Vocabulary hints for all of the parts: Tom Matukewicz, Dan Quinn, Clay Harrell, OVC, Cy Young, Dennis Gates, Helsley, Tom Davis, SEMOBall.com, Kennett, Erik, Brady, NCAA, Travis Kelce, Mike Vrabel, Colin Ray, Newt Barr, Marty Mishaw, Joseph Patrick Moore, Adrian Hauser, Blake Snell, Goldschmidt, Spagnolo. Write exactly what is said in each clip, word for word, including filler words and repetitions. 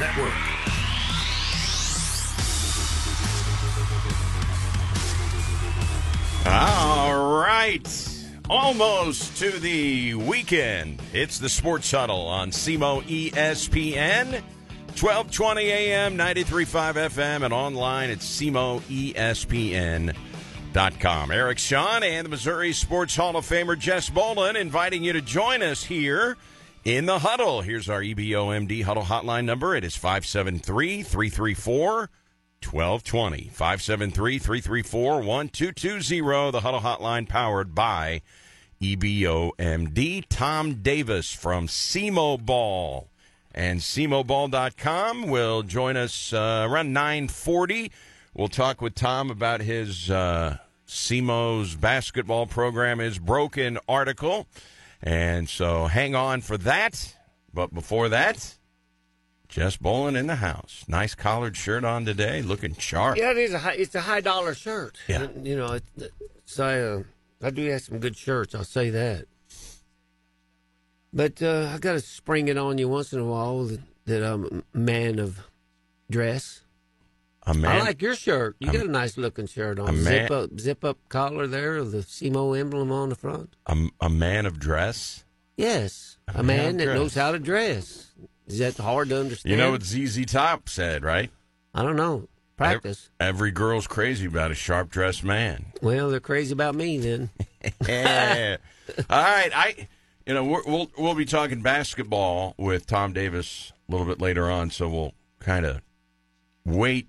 Network. All right, almost to the weekend. It's the Sports Huddle on SEMO E S P N, twelve twenty a m, ninety-three point five F M, and online at S E M O E S P N dot com. Erik, Sean, and the Missouri Sports Hall of Famer Jess Bolin inviting you to join us here in the Huddle. Here's our E B O M D Huddle hotline number. It is five seven three, three three four, one two two zero. twelve twenty, five seven three, three three four, one two two zero, the Huddle hotline powered by E B O M D. Tom Davis from SEMO Ball and SEMO Ball dot com will join us uh, around nine forty. We'll talk with Tom about his uh, SEMO's basketball program is broken article, and so hang on for that. But before that, Jess Bolin in the house. Nice collared shirt on today, looking sharp. Yeah, it is a high, it's a high dollar shirt. Yeah, you know, it's, it's, I, uh, I do have some good shirts. I'll say that. But uh, I got to spring it on you once in a while that, that I'm a man of dress. A man. I like your shirt. You a, got a nice looking shirt on. Zip up, zip up collar there, the SEMO emblem on the front. A, a man of dress. Yes, a, a man, man that dress. knows how to dress. Is that hard to understand? You know what Z Z Top said, right? I don't know. Practice. Every, every girl's crazy about a sharp-dressed man. Well, they're crazy about me then. Yeah. All right, I, you know, we're, we'll we'll be talking basketball with Tom Davis a little bit later on, so we'll kind of wait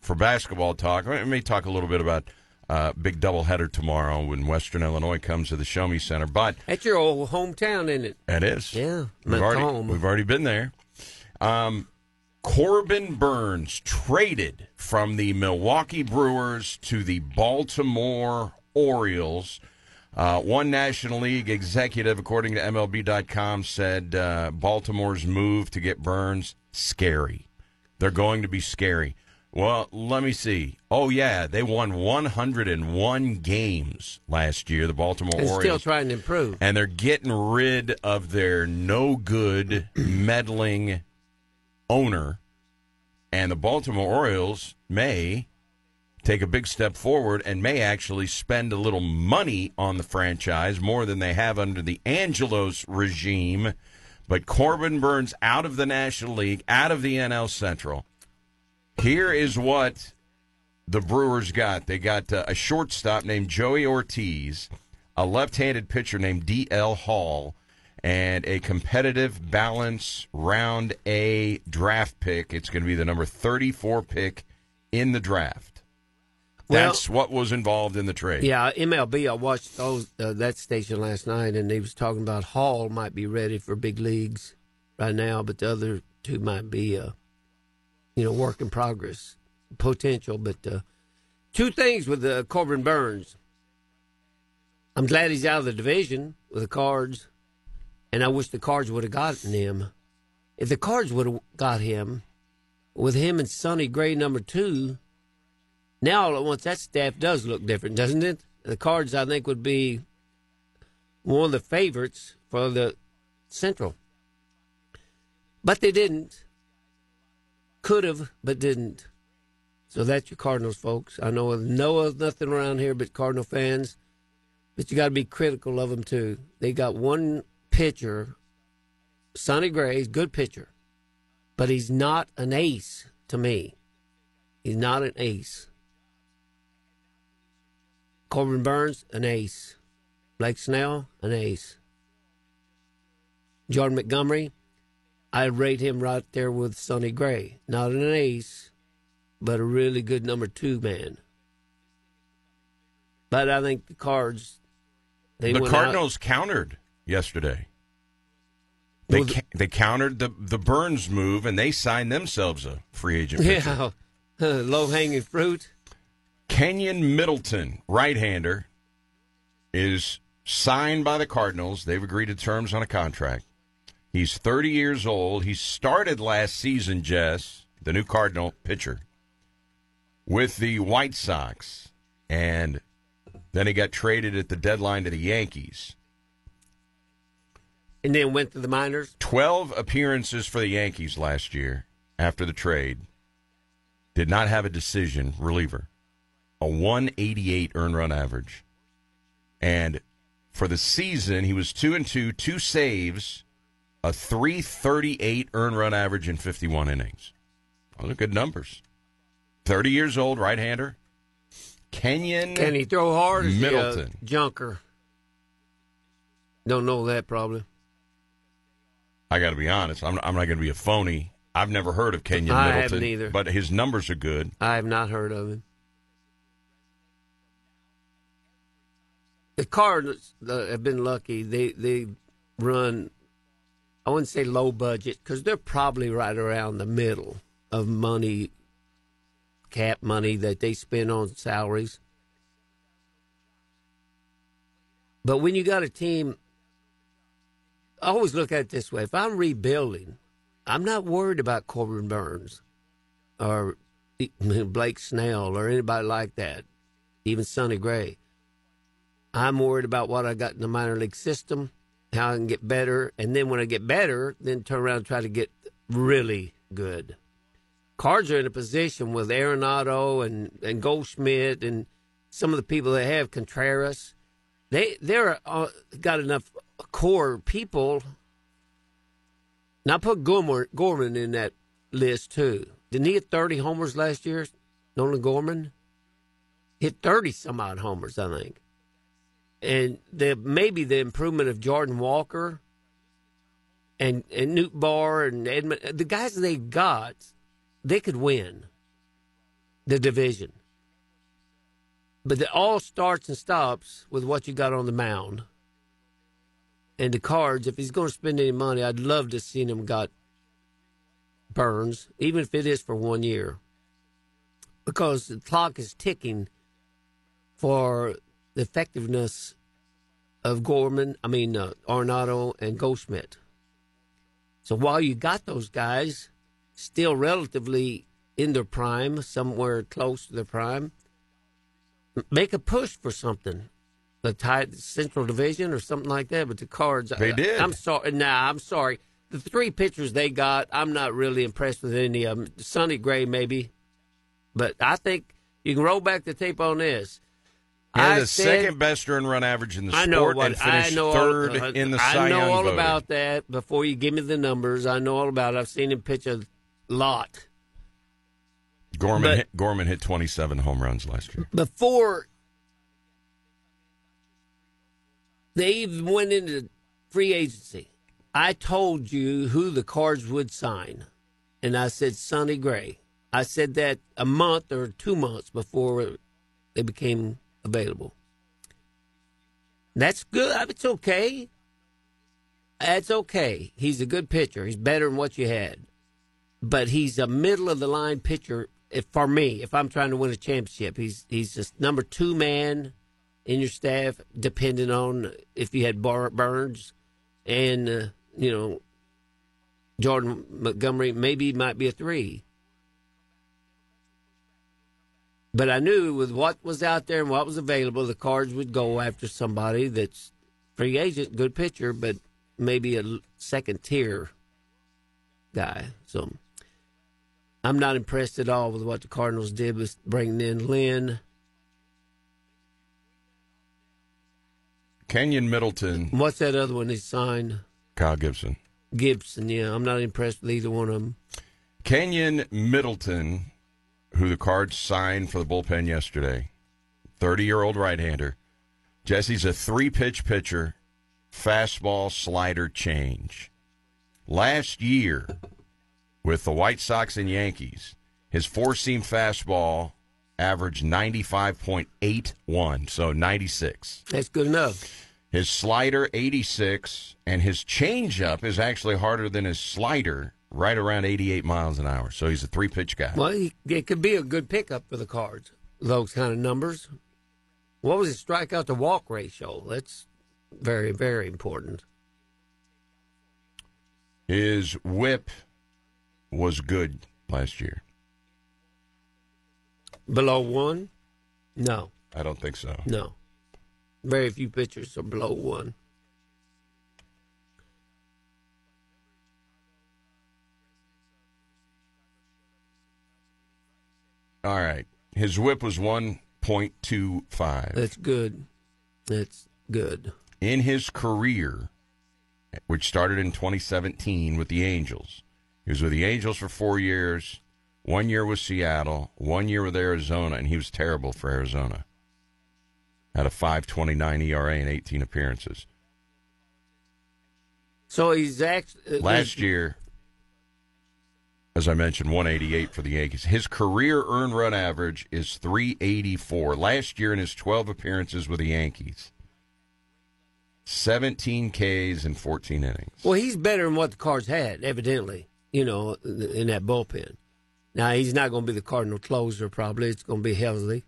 for basketball talk. We may talk a little bit about uh, big doubleheader tomorrow when Western Illinois comes to the Show Me Center, but that's your old hometown, isn't it? It is. Yeah, we've already home. we've already been there. Um, Corbin Burns traded from the Milwaukee Brewers to the Baltimore Orioles. Uh, one National League executive, according to M L B dot com, said uh, Baltimore's move to get Burns, scary. They're going to be scary. Well, let me see. Oh, yeah, they won one hundred one games last year, the Baltimore Orioles. They're still trying to improve. And they're getting rid of their no-good, meddling owner. And the Baltimore Orioles may take a big step forward and may actually spend a little money on the franchise, more than they have under the Angelos regime. But Corbin Burns out of the National League, out of the N L Central. Here is what the Brewers got. They got uh, a shortstop named Joey Ortiz, a left-handed pitcher named D L Hall, and a competitive balance round A draft pick. It's going to be the number thirty-four pick in the draft. That's well, what was involved in the trade. Yeah, M L B, I watched those, uh, that station last night, and they was talking about Hall might be ready for big leagues right now, but the other two might be uh, – you know, work in progress, potential. But uh, two things with uh, Corbin Burns. I'm glad he's out of the division with the Cards, and I wish the Cards would have gotten him. If the Cards would have got him, with him and Sonny Gray number two, now all at once that staff does look different, doesn't it? The Cards, I think, would be one of the favorites for the Central. But they didn't. Could have, but didn't. So that's your Cardinals, folks. I know no nothing around here but Cardinal fans, but you got to be critical of them, too. They got one pitcher, Sonny Gray, good pitcher, but he's not an ace to me. He's not an ace. Corbin Burns, an ace. Blake Snell, an ace. Jordan Montgomery, I rate him right there with Sonny Gray. Not an ace, but a really good number two man. But I think the Cards, they the went Cardinals out. countered yesterday. They well, the, they countered the the Burns move, and they signed themselves a free agent pitcher. Yeah, low hanging fruit. Kenyon Middleton, right hander, is signed by the Cardinals. They've agreed to terms on a contract. He's thirty years old. He started last season, Jess, the new Cardinal pitcher, with the White Sox. And then he got traded at the deadline to the Yankees. And then went to the minors? twelve appearances for the Yankees last year. after the trade, did not have a decision reliever, a one eighty-eight earned run average. And for the season, he was two and two, two saves, a three thirty-eight earned run average in fifty-one innings. Those are good numbers. thirty years old, right-hander. Kenyon Middleton. Can he throw hard as a uh, junker? Don't know that, probably. I got to be honest. I'm, I'm not going to be a phony. I've never heard of Kenyon Middleton. I haven't either. But his numbers are good. I have not heard of him. The Cardinals uh, have been lucky. They, they run, I wouldn't say low budget, because they're probably right around the middle of money, cap money that they spend on salaries. But when you got a team, I always look at it this way. If I'm rebuilding, I'm not worried about Corbin Burns or Blake Snell or anybody like that, even Sonny Gray. I'm worried about what I got in the minor league system, how I can get better, and then when I get better, then turn around and try to get really good. Cards are in a position with Arenado and, and Goldschmidt and some of the people that have Contreras. They, they're uh, got enough core people. Now, I put Gorman in that list, too. Didn't he hit thirty homers last year, Nolan Gorman? Hit thirty-some-odd homers, I think. And the, maybe the improvement of Jordan Walker and, and Newt Barr and Edmund, the guys they got, they could win the division. But it all starts and stops with what you got on the mound. And the Cards, if he's going to spend any money, I'd love to see him got Burns, even if it is for one year. Because the clock is ticking for the effectiveness of Gorman, I mean, uh, Arenado and Goldschmidt. So while you got those guys still relatively in their prime, somewhere close to their prime, make a push for something, the tied Central Division or something like that. But the Cards, they I, did. I'm sorry, nah, I'm sorry. The three pitchers they got, I'm not really impressed with any of them. Sonny Gray, maybe, but I think you can roll back the tape on this. And I the said, second best earned run average in the I know sport what, and finished I know third all, uh, in the Cy Young I know all voting. About that. Before you give me the numbers, I know all about it. I've seen him pitch a lot. Gorman, but, hit, Gorman hit twenty-seven home runs last year. Before they even went into free agency, I told you who the Cards would sign, and I said Sonny Gray. I said that a month or two months before they became available. That's good. It's okay. That's okay. He's a good pitcher. He's better than what you had. But he's a middle-of-the-line pitcher if, for me, if I'm trying to win a championship. He's he's just number two man in your staff, depending on if you had Bar- Burns and, uh, you know, Jordan Montgomery. Maybe he might be a three. But I knew with what was out there and what was available, the Cards would go after somebody that's free agent, good pitcher, but maybe a second-tier guy. So I'm not impressed at all with what the Cardinals did with bringing in Lynn. Kenyon Middleton. What's that other one he signed? Kyle Gibson. Gibson, yeah. I'm not impressed with either one of them. Kenyon Middleton, who the Cards signed for the bullpen yesterday, thirty-year-old right-hander. Jesse's a three-pitch pitcher, fastball, slider, change. Last year, with the White Sox and Yankees, his four-seam fastball averaged ninety-five point eight one, so ninety-six. That's good enough. His slider, eighty-six, and his changeup is actually harder than his slider, right around eighty-eight miles an hour. So he's a three-pitch guy. Well, he, it could be a good pickup for the Cards, those kind of numbers. What was his strikeout-to-walk ratio? That's very, very important. His whip was good last year. Below one? No. I don't think so. No. Very few pitchers are below one. All right. His whip was one point two five. That's good. That's good. In his career, which started in twenty seventeen with the Angels, he was with the Angels for four years, one year with Seattle, one year with Arizona, and he was terrible for Arizona. Had a five twenty-nine E R A in eighteen appearances. So he's actually... Last year, as I mentioned, one eighty-eight for the Yankees. His career earned run average is three eighty-four. Last year in his twelve appearances with the Yankees, seventeen Ks and fourteen innings. Well, he's better than what the Cards had, evidently, you know, in that bullpen. Now, he's not going to be the Cardinal closer, probably. It's going to be Helsley.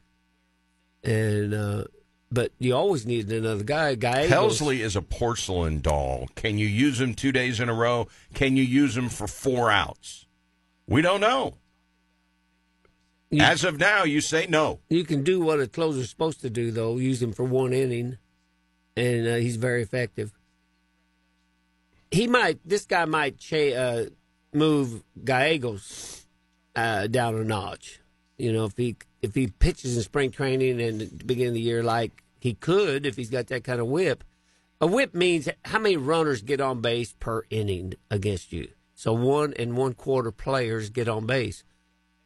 And... uh But you always need another guy. guy Helsley is a porcelain doll. Can you use him two days in a row? Can you use him for four outs? We don't know. You, As of now, you say no. You can do what a closer's supposed to do, though. Use him for one inning, and uh, he's very effective. He might. This guy might cha- uh, move Gallegos uh, down a notch. You know, if he if he pitches in spring training and at the beginning of the year like he could, if he's got that kind of whip. A whip means how many runners get on base per inning against you. So one and one quarter players get on base.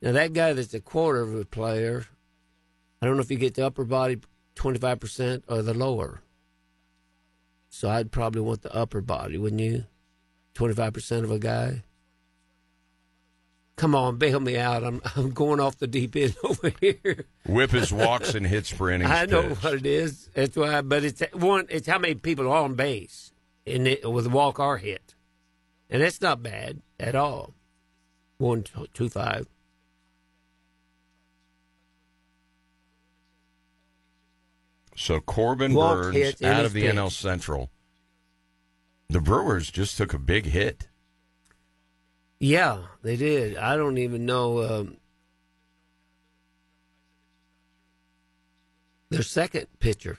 Now, that guy that's a quarter of a player, I don't know if you get the upper body twenty-five percent or the lower. So I'd probably want the upper body, wouldn't you? twenty-five percent of a guy. Come on, bail me out. I'm I'm going off the deep end over here. Whip is walks and hits per innings. I know pitched. What it is. That's why. But it's one. It's how many people are on base in it with walk or hit, and that's not bad at all. One two, two five. So Corbin walk, Burns hit, out of the pitch. N L Central. The Brewers just took a big hit. Yeah, they did. I don't even know. Um, their second pitcher.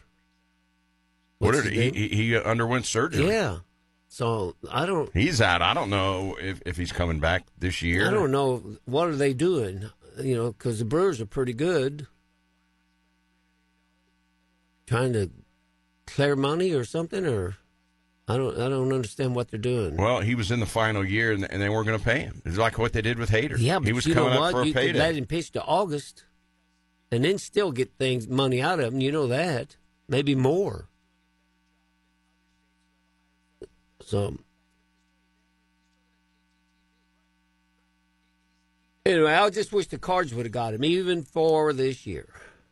What did he, he? He underwent surgery. Yeah. So I don't. He's out. I don't know if, if he's coming back this year. I don't know. What are they doing? You know, because the Brewers are pretty good. Trying to clear money or something, or. I don't I don't understand what they're doing. Well, he was in the final year, and, and they weren't going to pay him. It's like what they did with Hader. Yeah, but he was you coming know what? Up for a you payday. Could let him pitch to August and then still get things money out of him. You know that. Maybe more. So, anyway, I just wish the Cards would have got him, even for this year.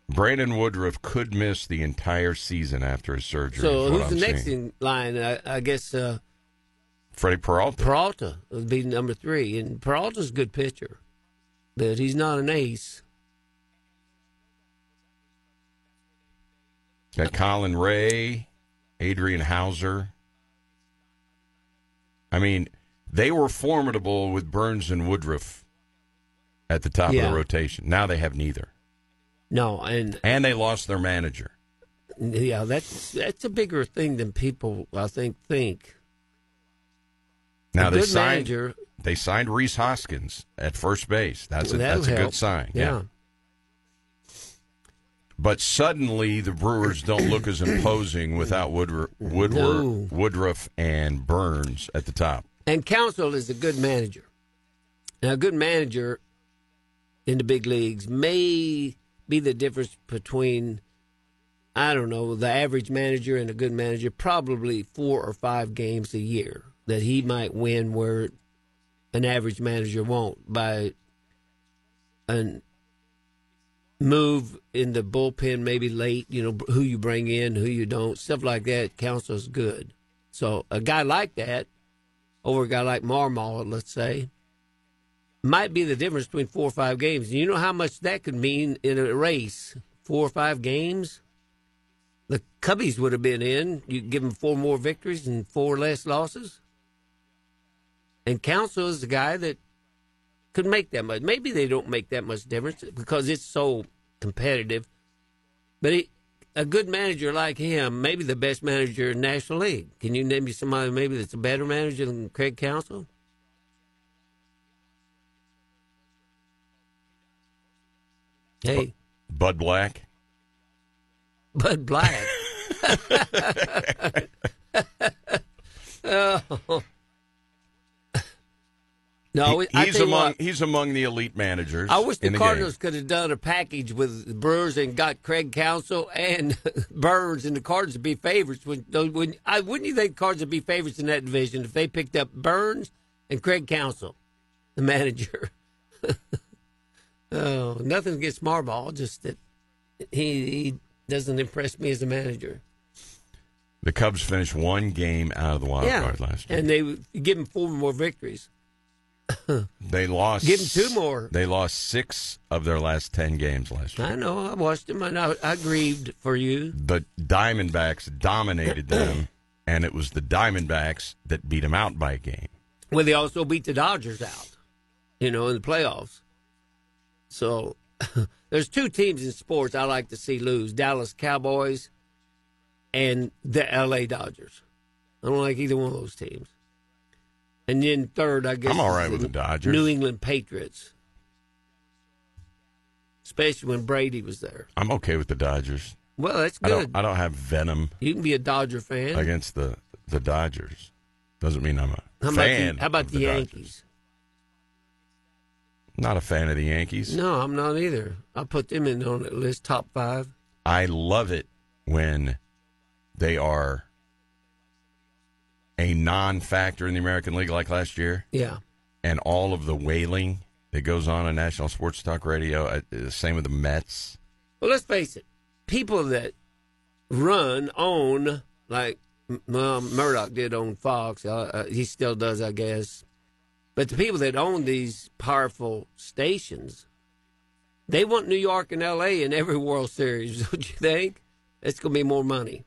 Brandon Woodruff could miss the entire season after his surgery. So who's I'm the next seeing. in line? I, I guess uh, Freddie Peralta. Peralta would be number three, and Peralta's a good pitcher, but he's not an ace. Got Colin Ray, Adrian Hauser. I mean, they were formidable with Burns and Woodruff at the top yeah. of the rotation. Now they have neither. No, and and they lost their manager. Yeah, that's that's a bigger thing than people I think think. Now a they good signed manager, they signed Rhys Hoskins at first base. That's a, that's help. a good sign. Yeah. yeah. But suddenly the Brewers don't look as imposing without Woodruff, Woodruff, no. Woodruff and Burns at the top. And Counsell is a good manager. Now, a good manager in the big leagues may. Be the difference between, I don't know, the average manager and a good manager, probably four or five games a year that he might win where an average manager won't by a move in the bullpen, maybe late, you know, who you bring in, who you don't, stuff like that. Counsell's good. So a guy like that over a guy like Marmol, let's say, might be the difference between four or five games. You know how much that could mean in a race? Four or five games? The Cubbies would have been in. You give them four more victories and four less losses. And Counsell is the guy that could make that much. Maybe they don't make that much difference because it's so competitive. But he, a good manager like him, maybe the best manager in the National League. Can you name me somebody maybe that's a better manager than Craig Counsell? Hey. Bud Black. Bud Black. Oh. No, he, I he's among what, he's among the elite managers. I wish the, the Cardinals game. could have done a package with the Brewers and got Craig Counsell and Burns, and the Cardinals would be favorites. When, when I wouldn't you think Cardinals would be favorites in that division if they picked up Burns and Craig Counsell, the manager. Oh, nothing against Marball, just that he he doesn't impress me as a manager. The Cubs finished one game out of the wild yeah, card last year, and they give him four more victories. They lost. Give them two more. They lost six of their last ten games last year. I know. I watched them, and I, I grieved for you. The Diamondbacks dominated them, and it was the Diamondbacks that beat them out by a game. Well, they also beat the Dodgers out, you know, in the playoffs. So there's two teams in sports I like to see lose, Dallas Cowboys and the L A Dodgers. I don't like either one of those teams. And then third, I guess, I'm all right with the Dodgers. New England Patriots, especially when Brady was there. I'm okay with the Dodgers. Well, that's good. I don't, I don't have venom. You can be a Dodger fan against the, the Dodgers. Doesn't mean I'm a how fan. About the, how about the, the Yankees? Not a fan of the Yankees. No, I'm not either. I put them in on the list, top five. I love it when they are a non-factor in the American League like last year. Yeah. And all of the wailing that goes on on National Sports Talk Radio, the same with the Mets. Well, let's face it. People that run on, like well, Murdoch did on Fox. Uh, he still does, I guess. But the people that own these powerful stations, they want New York and L A in every World Series, don't you think? It's going to be more money.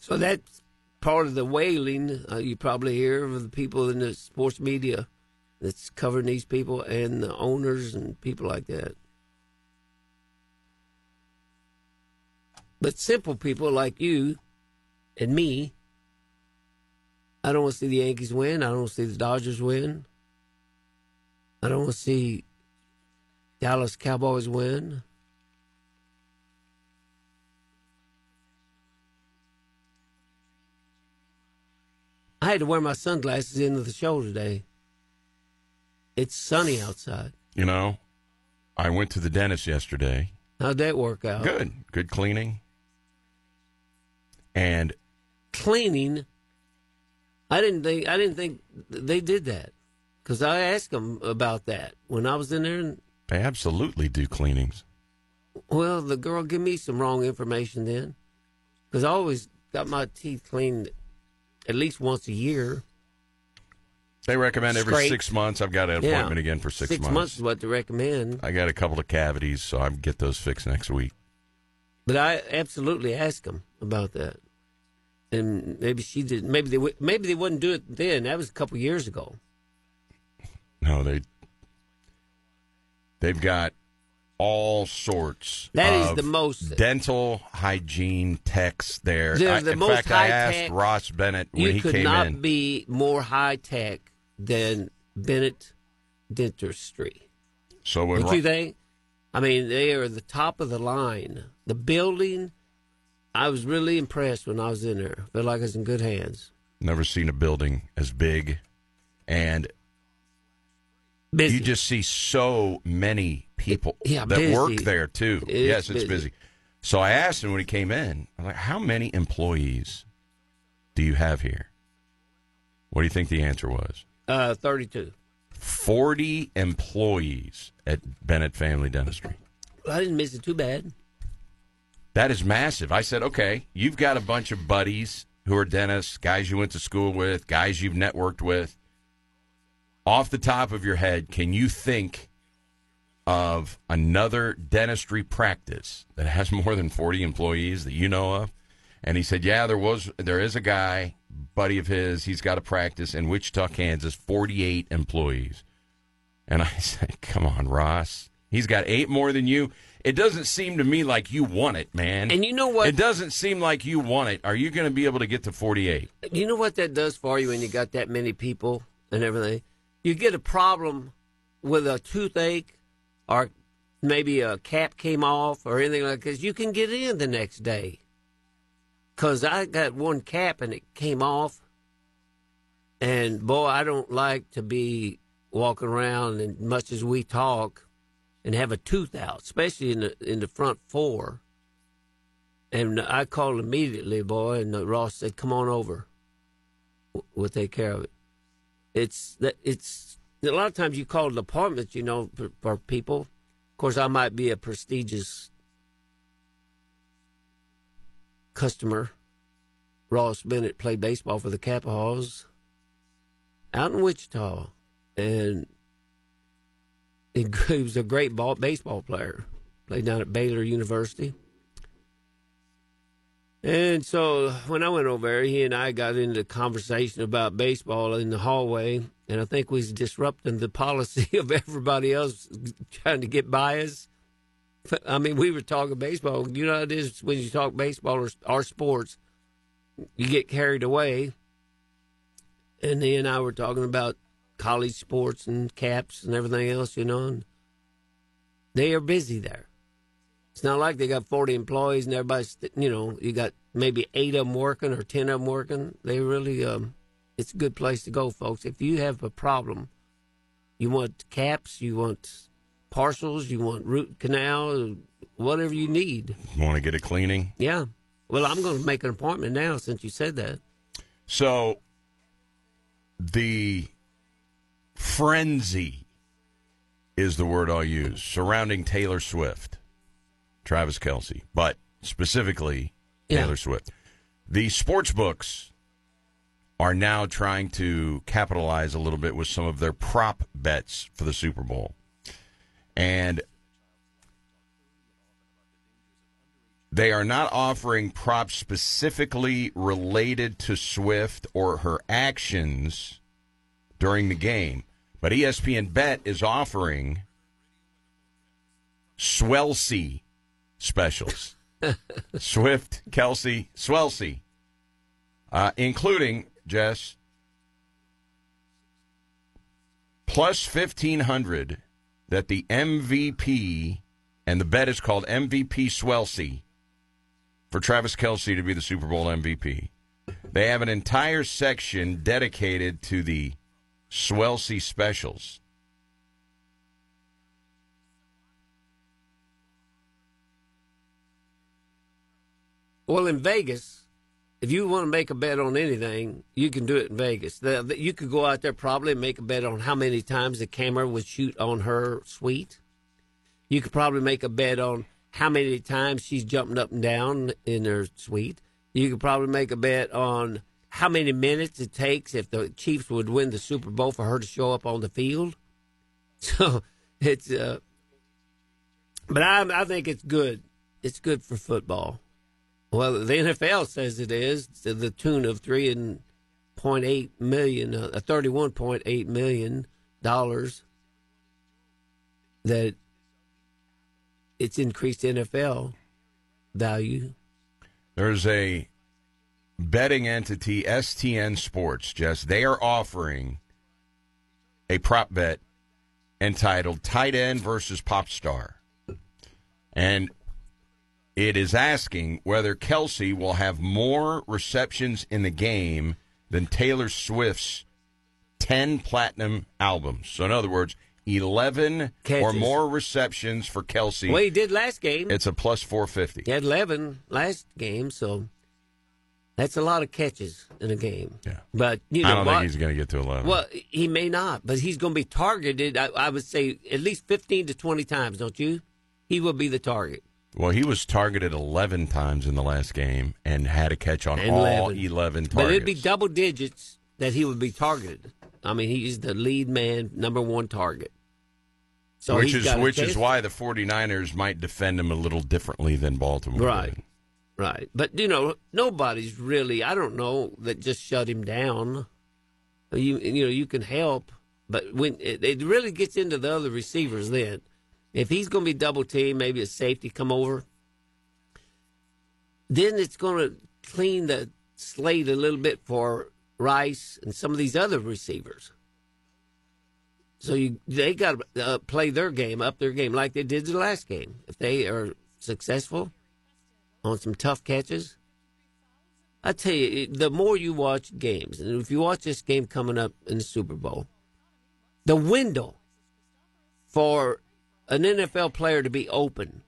So that's part of the wailing uh, you probably hear of the people in the sports media that's covering these people and the owners and people like that. But simple people like you and me, I don't want to see the Yankees win. I don't want to see the Dodgers win. I don't want to see Dallas Cowboys win. I had to wear my sunglasses into the show today. It's sunny outside. You know, I went to the dentist yesterday. How'd that work out? Good. Good cleaning. And cleaning. I didn't think. I didn't think they did that because I asked them about that when I was in there. And, they absolutely do cleanings. Well, the girl gave me some wrong information then, because I always got my teeth cleaned at least once a year. They recommend every Straight. six months. I've got an appointment yeah. again for six, six months. Six months is what they recommend. I got a couple of cavities, so I can get those fixed next week. But I absolutely asked them about that, and maybe she did. Maybe they w- maybe they wouldn't do it then. That was a couple years ago. No, they they've got all sorts that of is the most dental hygiene techs there. I, the in most fact, I asked Ross Bennett when he came in. You could not be more high-tech than Bennett Dentistry. So when Ro- you think? I mean, they are the top of the line. The building, I was really impressed when I was in there. I felt like I was in good hands. Never seen a building as big. And busy. You just see so many people it, yeah, that busy. work there, too. It yes, it's busy. busy. So I asked him when he came in, I'm like, how many employees do you have here? What do you think the answer was? Uh, thirty-two. forty employees at Bennett Family Dentistry. Well, I didn't miss it too bad. That is massive. I said, okay, you've got a bunch of buddies who are dentists, guys you went to school with, guys you've networked with. Off the top of your head, can you think of another dentistry practice that has more than forty employees that you know of? And he said, yeah, there was, there is a guy, buddy of his, he's got a practice in Wichita, Kansas, forty-eight employees. And I said, come on, Ross. He's got eight more than you. It doesn't seem to me like you want it, man. And you know what? It doesn't seem like you want it. Are you going to be able to get to forty-eight? You know what that does for you when you got that many people and everything? You get a problem with a toothache or maybe a cap came off or anything like that, because you can get in the next day. Because I got one cap and it came off. And, boy, I don't like to be walking around, and much as we talk, and have a tooth out, especially in the in the front four. And I called immediately, boy, and Ross said, come on over. We'll take care of it. It's it's a lot of times you call departments, you know, for, for people. Of course, I might be a prestigious customer. Ross Bennett played baseball for the Capitals out in Wichita, and he was a great ball, baseball player. Played down at Baylor University. And so when I went over there, he and I got into a conversation about baseball in the hallway, and I think we was disrupting the policy of everybody else trying to get by us. I mean, we were talking baseball. You know how it is when you talk baseball or, or sports, you get carried away. And he and I were talking about college sports and caps and everything else, you know. And they are busy there. It's not like they got forty employees and everybody's, you know, you got maybe eight of them working or ten of them working. They really, um, it's a good place to go, folks. If you have a problem, you want caps, you want parcels, you want root canal, whatever you need. You want to get a cleaning? Yeah. Well, I'm going to make an appointment now since you said that. So the frenzy is the word I'll use surrounding Taylor Swift. Travis Kelce, but specifically Taylor yeah. Swift. The sports books are now trying to capitalize a little bit with some of their prop bets for the Super Bowl. And they are not offering props specifically related to Swift or her actions during the game. But E S P N Bet is offering Swellsy specials. Swift, Kelce, Swellsy, uh, including, Jess, plus fifteen hundred that the M V P, and the bet is called M V P Swellsy, for Travis Kelce to be the Super Bowl M V P. They have an entire section dedicated to the Swellsy specials. Well, in Vegas, if you want to make a bet on anything, you can do it in Vegas. The, you could go out there probably and make a bet on how many times the camera would shoot on her suite. You could probably make a bet on how many times she's jumping up and down in her suite. You could probably make a bet on how many minutes it takes if the Chiefs would win the Super Bowl for her to show up on the field. So it's, uh, but I, I think it's good. It's good for football. Well, the N F L says it is to the tune of three and point eight million, uh, thirty-one point eight million dollars. That it's increased N F L value. There's a betting entity, S T N Sports, Jess. They are offering a prop bet entitled "Tight End versus Pop Star," and it is asking whether Kelce will have more receptions in the game than Taylor Swift's ten platinum albums. So, in other words, eleven catches or more receptions for Kelce. Well, he did last game. It's a plus four fifty. He had eleven last game, so that's a lot of catches in a game. Yeah. But, you know, I don't what? think he's going to get to eleven. Well, he may not, but he's going to be targeted, I, I would say, at least fifteen to twenty times, don't you? He will be the target. Well, he was targeted eleven times in the last game and had a catch on all eleven targets. But it'd be double digits that he would be targeted. I mean, he's the lead man, number one target. So which is which is why the 49ers might defend him a little differently than Baltimore. Right, right. But, you know, nobody's really, I don't know, that just shut him down. You, you know, you can help, but when it, it really gets into the other receivers then. If he's going to be double-teamed, maybe a safety come over, then it's going to clean the slate a little bit for Rice and some of these other receivers. So you, they got to uh, play their game, up their game, like they did the last game. If they are successful on some tough catches, I tell you, the more you watch games, and if you watch this game coming up in the Super Bowl, the window for an N F L player to be open,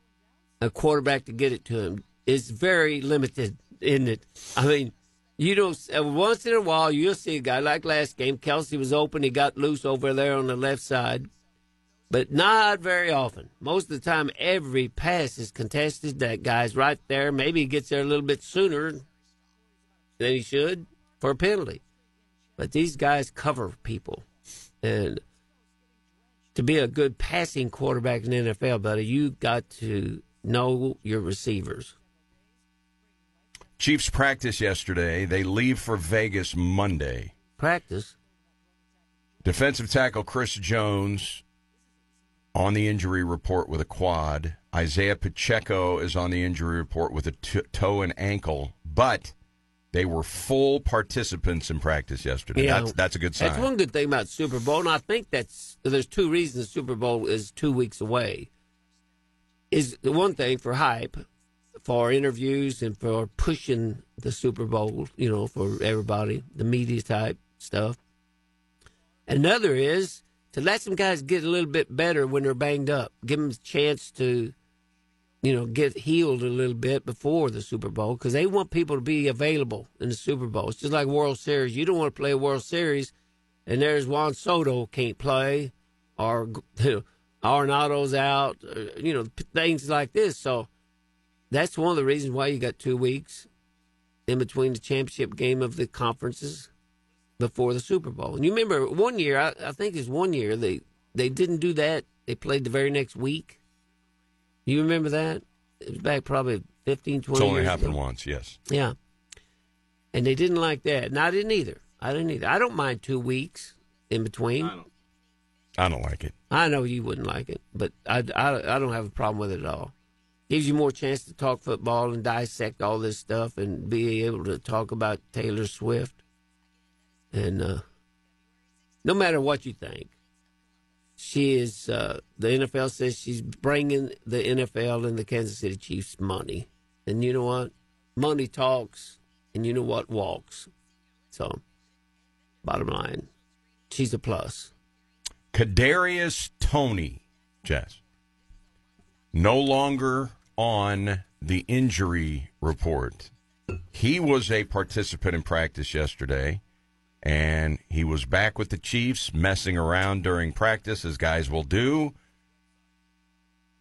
a quarterback to get it to him, is very limited, isn't it? I mean, you don't, once in a while, you'll see a guy like last game, Kelce was open, he got loose over there on the left side, but not very often. Most of the time, every pass is contested. That guy's right there. Maybe he gets there a little bit sooner than he should for a penalty. But these guys cover people. And to be a good passing quarterback in the N F L, buddy, you got to know your receivers. Chiefs practice yesterday. They leave for Vegas Monday. Practice? Defensive tackle Chris Jones on the injury report with a quad. Isaiah Pacheco is on the injury report with a t- toe and ankle. But they were full participants in practice yesterday. Yeah, that's, that's a good sign. That's one good thing about Super Bowl, and I think that's there's two reasons the Super Bowl is two weeks away. Is the one thing for hype, for interviews and for pushing the Super Bowl, you know, for everybody, the media type stuff. Another is to let some guys get a little bit better when they're banged up. Give them a chance to, you know, get healed a little bit before the Super Bowl, because they want people to be available in the Super Bowl. It's just like World Series. You don't want to play a World Series and there's Juan Soto can't play, or, you know, Arenado's out, or, you know, things like this. So that's one of the reasons why you got two weeks in between the championship game of the conferences before the Super Bowl. And you remember one year, I, I think it was one year, they, they didn't do that. They played the very next week. You remember that? It was back probably fifteen, twenty years ago. It's only happened once, yes. Yeah. And they didn't like that. And I didn't either. I didn't either. I don't mind two weeks in between. I don't, I don't like it. I know you wouldn't like it, but I, I, I don't have a problem with it at all. Gives you more chance to talk football and dissect all this stuff and be able to talk about Taylor Swift. And uh, no matter what you think, she is, uh, the N F L says she's bringing the N F L and the Kansas City Chiefs money. And you know what? Money talks, and you know what? Walks. So, bottom line, she's a plus. Kadarius Toney, Jess, no longer on the injury report. He was a participant in practice yesterday, and he was back with the Chiefs messing around during practice, as guys will do.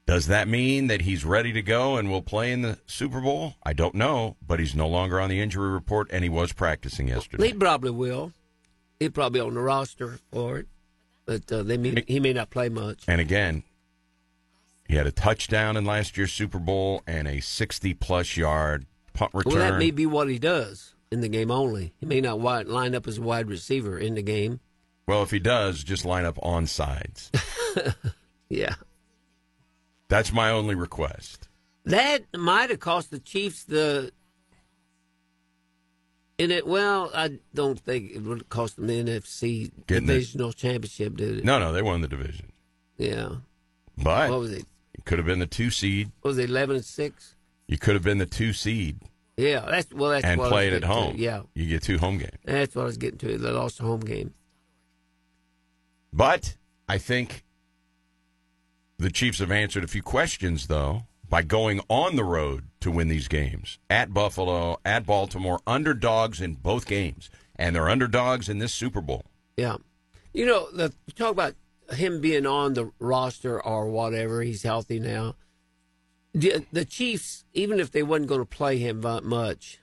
Does that mean that he's ready to go and will play in the Super Bowl? I don't know, but he's no longer on the injury report, and he was practicing yesterday. He probably will. He's probably on the roster for it, but uh, they may, he may not play much. And again, he had a touchdown in last year's Super Bowl and a sixty-plus yard punt return. Well, that may be what he does in the game only. He may not wide, line up as a wide receiver in the game. Well, if he does, just line up on sides. Yeah. That's my only request. That might have cost the Chiefs the in it. Well, I don't think it would have cost them the N F C Getting divisional it. championship, did it? No, no, they won the division. Yeah. But what was it? It could have been the two seed. What was it, eleven and six? You could have been the two seed. Yeah, that's well. That's and what played I was at home. To, yeah, you get two home games. That's what I was getting to. They lost a home game. But I think the Chiefs have answered a few questions though by going on the road to win these games at Buffalo, at Baltimore, underdogs in both games, and they're underdogs in this Super Bowl. Yeah, you know, the, you talk about him being on the roster or whatever, he's healthy now. The, the Chiefs, even if they wasn't going to play him much,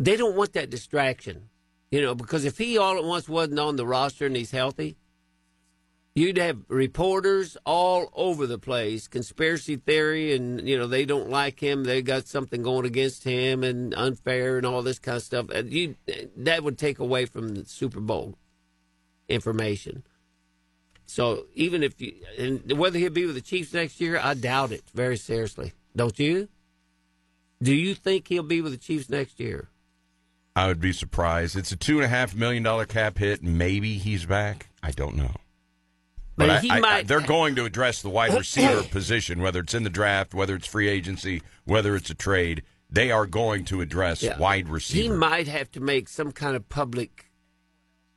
they don't want that distraction, you know, because if he all at once wasn't on the roster and he's healthy, you'd have reporters all over the place, conspiracy theory, and, you know, they don't like him, they got something going against him and unfair and all this kind of stuff. And you, that would take away from the Super Bowl information. So even if you, and whether he'll be with the Chiefs next year, I doubt it very seriously. Don't you? Do you think he'll be with the Chiefs next year? I would be surprised. It's a two and a half million dollar cap hit. Maybe he's back. I don't know. But, but he I, might, I, they're going to address the wide receiver position, whether it's in the draft, whether it's free agency, whether it's a trade. They are going to address yeah. wide receiver. He might have to make some kind of public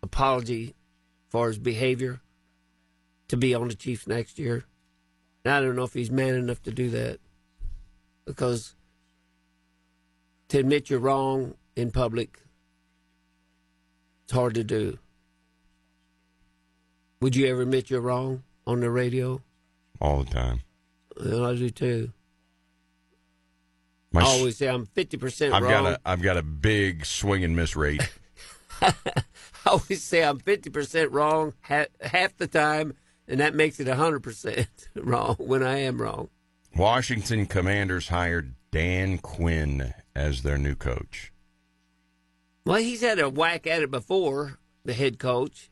apology for his behavior to be on the Chiefs next year. And I don't know if he's man enough to do that, because to admit you're wrong in public, it's hard to do. Would you ever admit you're wrong on the radio? All the time. Well, I do too. My I always say I'm fifty percent I've wrong. Got a, I've got a big swing and miss rate. I always say I'm fifty percent wrong ha- half the time, and that makes it one hundred percent wrong when I am wrong. Washington Commanders hired Dan Quinn as their new coach. Well, he's had a whack at it before, the head coach.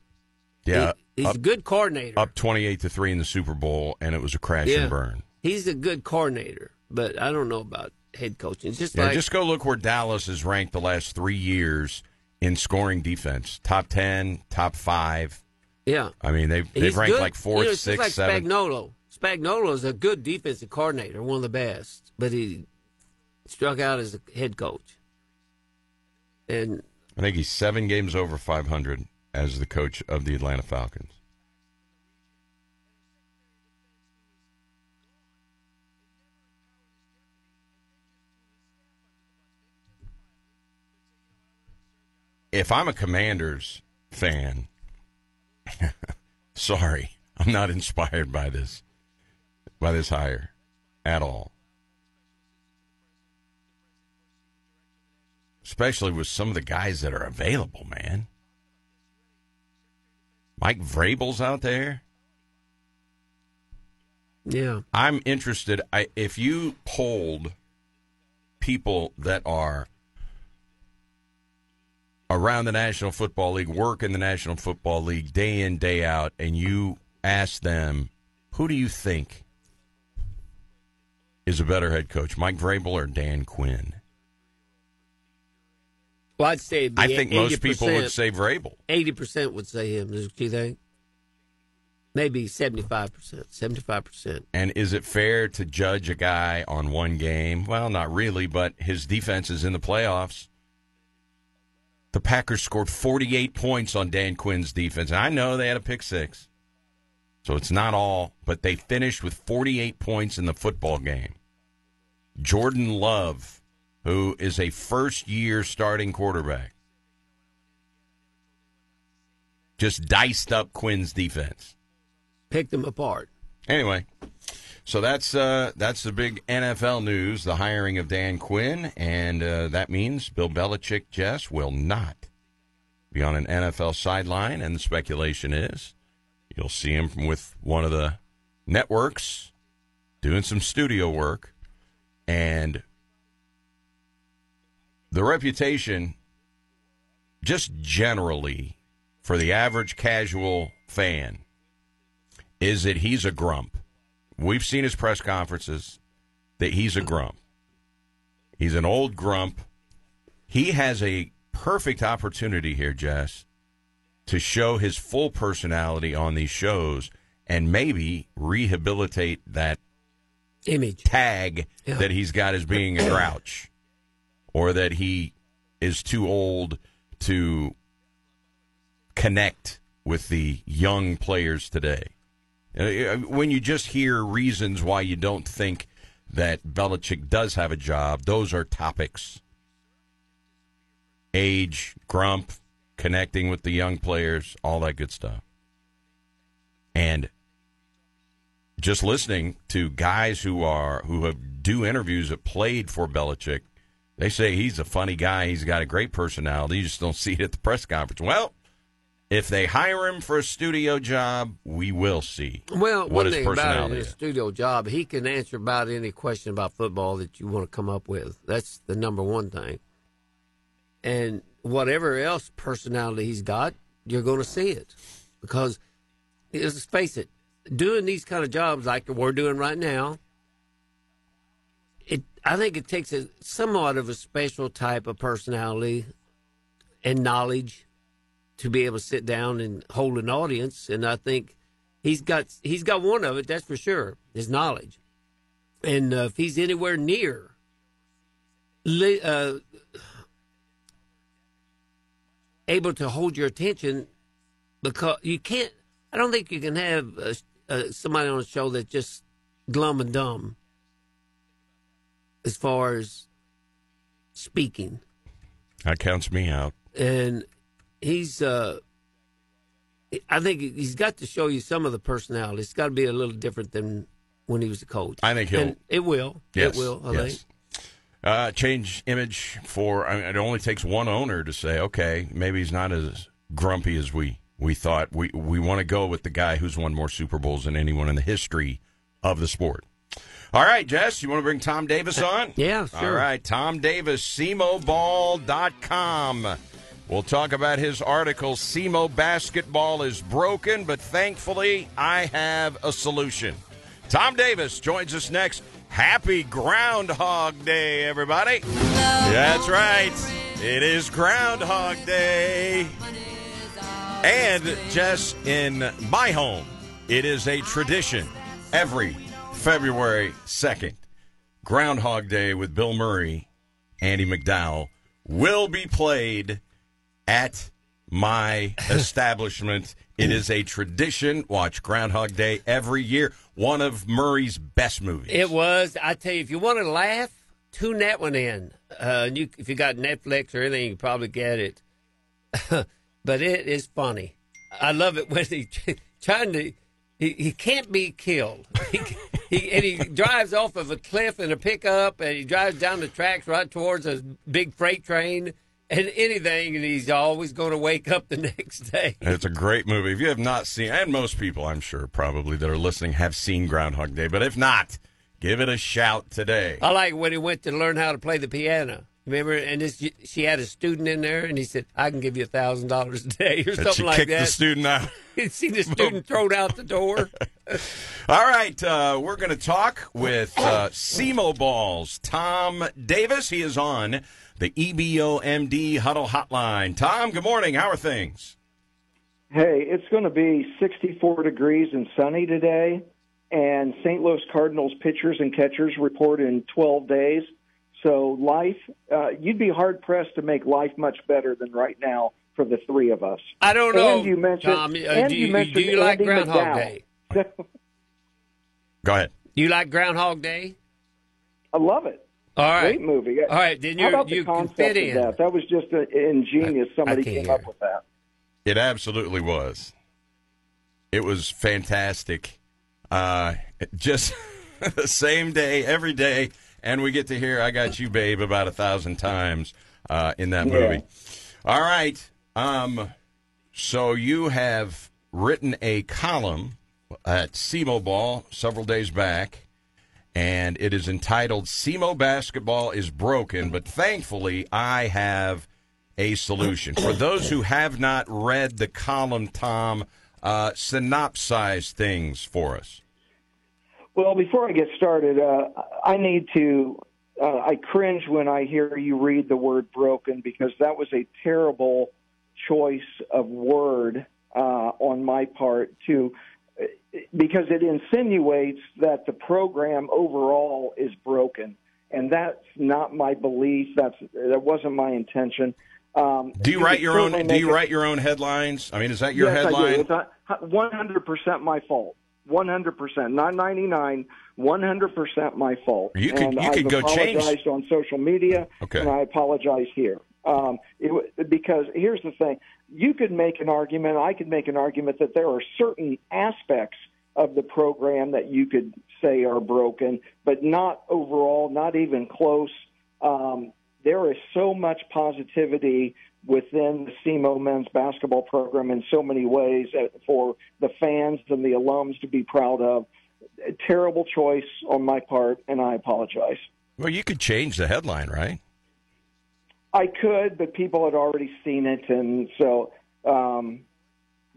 Yeah, he, he's up, a good coordinator. Up twenty-eight to three in the Super Bowl, and it was a crash yeah. and burn. He's a good coordinator, but I don't know about head coaching. It's just yeah, like, just go look where Dallas is ranked the last three years in scoring defense. Top ten, top five. Yeah. I mean, they've, they've ranked good. like fourth, you know, sixth, like seventh. Spagnolo. Spagnolo is a good defensive coordinator, one of the best, but he struck out as a head coach. And I think he's seven games over five hundred as the coach of the Atlanta Falcons. If I'm a Commanders fan, sorry, I'm not inspired by this, by this hire at all. Especially with some of the guys that are available, man. Mike Vrabel's out there. Yeah. I'm interested. I, if you polled people that are around the National Football League, work in the National Football League day in, day out, and you ask them, who do you think is a better head coach, Mike Vrabel or Dan Quinn? Well, I'd say I think most people would say Vrabel. eighty percent would say him, do you think? Maybe seventy-five percent, seventy-five percent. And is it fair to judge a guy on one game? Well, not really, but his defense is in the playoffs. The Packers scored forty-eight points on Dan Quinn's defense. And I know they had a pick six, so it's not all, but they finished with forty-eight points in the football game. Jordan Love, who is a first-year starting quarterback, just diced up Quinn's defense. Picked them apart. Anyway, so that's uh, that's the big N F L news, the hiring of Dan Quinn, and uh, that means Bill Belichick, Jess, will not be on an N F L sideline, and the speculation is you'll see him with one of the networks doing some studio work, and the reputation just generally for the average casual fan is that he's a grump. We've seen his press conferences, that he's a grump. He's an old grump. He has a perfect opportunity here, Jess, to show his full personality on these shows and maybe rehabilitate that image tag yeah. that he's got as being a grouch, or that he is too old to connect with the young players today. When you just hear reasons why you don't think that Belichick does have a job, those are topics. Age, grump, connecting with the young players, all that good stuff. And just listening to guys who are who have do interviews that played for Belichick, they say he's a funny guy, he's got a great personality, you just don't see it at the press conference. Well, if they hire him for a studio job, we will see. Well, what one his thing about it, his studio job, he can answer about any question about football that you want to come up with. That's the number one thing. And whatever else personality he's got, you're going to see it. Because, let's face it, doing these kind of jobs like we're doing right now, it I think it takes a, somewhat of a special type of personality and knowledge to be able to sit down and hold an audience. And I think he's got he's got one of it, that's for sure, his knowledge. And uh, if he's anywhere near uh, able to hold your attention, because you can't, I don't think you can have a, a, somebody on a show that's just glum and dumb as far as speaking. That counts me out. And he's, uh, I think he's got to show you some of the personality. It's got to be a little different than when he was a coach. I think he'll. And it will. Yes. It will, I yes. think. Uh, change image for, I mean, it only takes one owner to say, okay, maybe he's not as grumpy as we, we thought. We, we want to go with the guy who's won more Super Bowls than anyone in the history of the sport. All right, Jess, you want to bring Tom Davis on? Yeah, sure. All right, Tom Davis, S E M O ball dot com. We'll talk about his article, SEMO Basketball is Broken, but thankfully I have a solution. Tom Davis joins us next. Happy Groundhog Day, everybody. That's right. It is Groundhog Day. And Jess, in my home, it is a tradition every February second, Groundhog Day with Bill Murray, Andy McDowell, will be played at my establishment. It is a tradition. Watch Groundhog Day every year. One of Murray's best movies. It was. I tell you, if you want to laugh, tune that one in. Uh, you, if you got Netflix or anything, you can probably get it. But it is funny. I love it when he's trying to... He, he can't be killed. He, he, and he drives off of a cliff in a pickup, and he drives down the tracks right towards a big freight train and anything, and he's always going to wake up the next day. It's a great movie. If you have not seen, and most people, I'm sure, probably that are listening have seen Groundhog Day, but if not, give it a shout today. I like when he went to learn how to play the piano. Remember, and this, she had a student in there, and he said, I can give you one thousand dollars a day or something like that. She kicked the student out. See the student thrown out the door. All right, uh, we're going to talk with uh, SEMO Ball's Tom Davis. He is on the E B O M D Huddle Hotline. Tom, good morning. How are things? Hey, it's going to be sixty-four degrees and sunny today, and Saint Louis Cardinals pitchers and catchers report in twelve days. So life, uh, you'd be hard-pressed to make life much better than right now for the three of us. I don't know, and you mentioned, Tom. Uh, and do you, you, mentioned do you like Groundhog McDowell. Day? Go ahead. Do you like Groundhog Day? I love it. All right. Great movie. All right. Then you're, How about you the concept can fit in. Of that? That was just a, ingenious. Somebody I, I came up with that. It absolutely was. It was fantastic. Uh, just the same day, every day. And we get to hear I Got You, Babe, about a thousand times uh, in that movie. Yeah. All right. Um, so you have written a column at SEMO Ball several days back, and it is entitled, SEMO Basketball is Broken, but thankfully I have a solution. For those who have not read the column, Tom, uh, synopsize things for us. Well, before I get started, uh, I need to, uh, I cringe when I hear you read the word broken, because that was a terrible choice of word uh, on my part, too, because it insinuates that the program overall is broken, and that's not my belief. That's that wasn't my intention. Um, do you, you write your own? Do you it, write your own headlines? I mean, is that your yes, headline? It's not one hundred percent my fault. one hundred percent, not ninety-nine, one hundred percent my fault. You could, you could go change. I apologized on social media, okay. And I apologize here. Um, it, because here's the thing. You could make an argument, I could make an argument that there are certain aspects of the program that you could say are broken, but not overall, not even close. Um, there is so much positivity within the SEMO men's basketball program in so many ways for the fans and the alums to be proud of. A terrible choice on my part, and I apologize. Well, you could change the headline, right? I could, but people had already seen it, and so, um,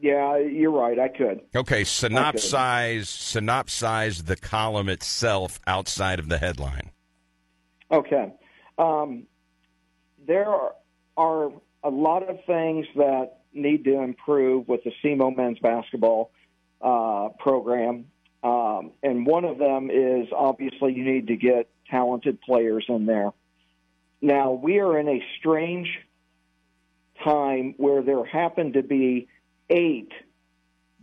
yeah, you're right, I could. Okay, synopsize, synopsize the column itself outside of the headline. Okay. Um, there are, are a lot of things that need to improve with the SEMO men's basketball uh, program. Um, and one of them is obviously you need to get talented players in there. Now, we are in a strange time where there happen to be eight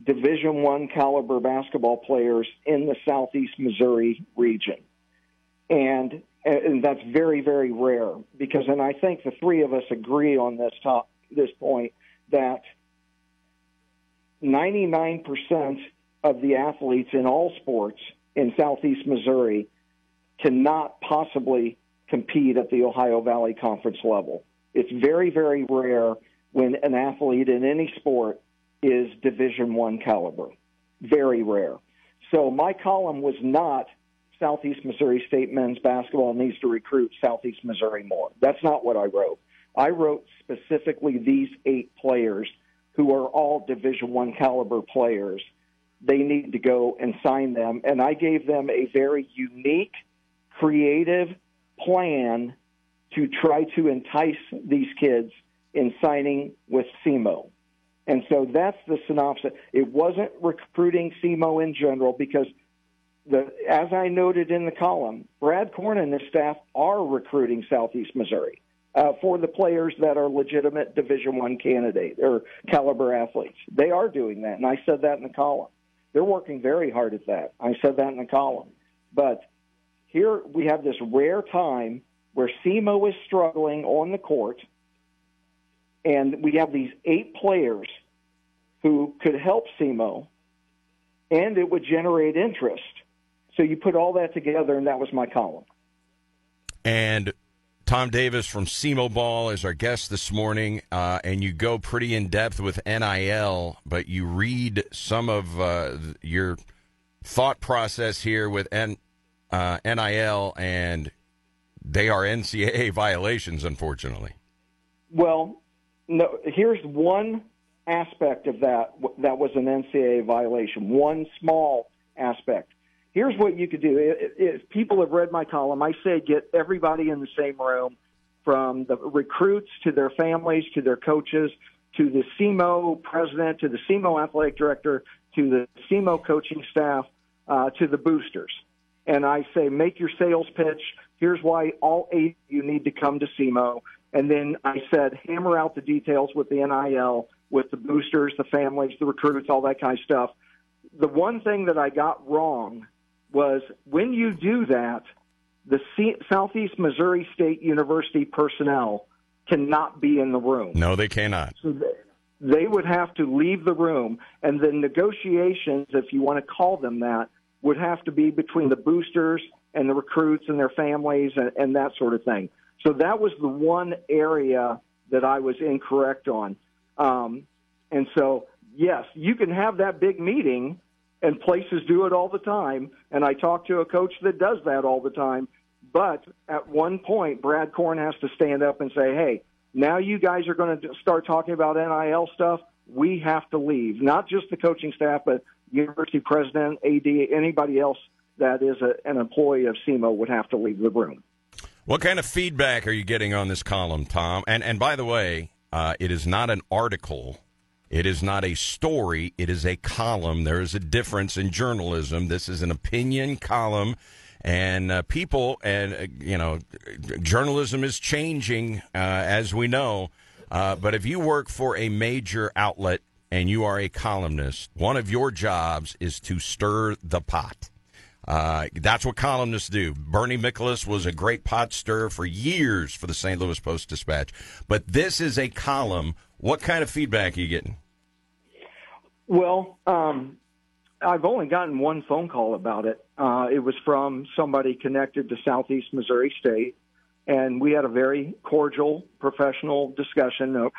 Division I caliber basketball players in the Southeast Missouri region. And, and that's very, very rare because, and I think the three of us agree on this top, this point that ninety-nine percent of the athletes in all sports in Southeast Missouri cannot possibly compete at the Ohio Valley Conference level. It's very, very rare when an athlete in any sport is Division I caliber. Very rare. So my column was not Southeast Missouri State men's basketball needs to recruit Southeast Missouri more. That's not what I wrote. I wrote specifically these eight players who are all Division I caliber players. They need to go and sign them. And I gave them a very unique, creative plan to try to entice these kids in signing with SEMO. And so that's the synopsis. It wasn't recruiting SEMO in general because, the, as I noted in the column, Brad Korn and his staff are recruiting Southeast Missouri uh, for the players that are legitimate Division I candidate or caliber athletes. They are doing that, and I said that in the column. They're working very hard at that. I said that in the column. But here we have this rare time where SEMO is struggling on the court, and we have these eight players who could help SEMO, and it would generate interest. So you put all that together, and that was my column. And Tom Davis from SEMO Ball is our guest this morning, uh, and you go pretty in-depth with N I L, but you read some of uh, your thought process here with N- uh, N I L, and they are N C A A violations, unfortunately. Well, no, here's one aspect of that that was an N C A A violation, one small aspect. Here's what you could do. If people have read my column, I say get everybody in the same room, from the recruits to their families to their coaches to the SEMO president to the SEMO athletic director to the SEMO coaching staff uh, to the boosters. And I say make your sales pitch. Here's why all eight of you need to come to SEMO. And then I said hammer out the details with the N I L, with the boosters, the families, the recruits, all that kind of stuff. The one thing that I got wrong was when you do that, the C- Southeast Missouri State University personnel cannot be in the room. No, they cannot. So they, they would have to leave the room, and the negotiations, if you want to call them that, would have to be between the boosters and the recruits and their families and, and that sort of thing. So that was the one area that I was incorrect on. Um, and so, yes, you can have that big meeting, and places do it all the time, and I talk to a coach that does that all the time, but at one point, Brad Korn has to stand up and say, hey, now you guys are going to start talking about N I L stuff. We have to leave, not just the coaching staff, but university president, A D, anybody else that is a, an employee of SEMO would have to leave the room. What kind of feedback are you getting on this column, Tom? And and by the way, uh, it is not an article. It is not a story. It is a column. There is a difference in journalism. This is an opinion column. And uh, people, and uh, you know, journalism is changing, uh, as we know. Uh, but if you work for a major outlet and you are a columnist, one of your jobs is to stir the pot. Uh, that's what columnists do. Bernie Miklas was a great pot stirrer for years for the Saint Louis Post-Dispatch. But this is a column. What kind of feedback are you getting? Well, um, I've only gotten one phone call about it. Uh, it was from somebody connected to Southeast Missouri State, and we had a very cordial, professional discussion.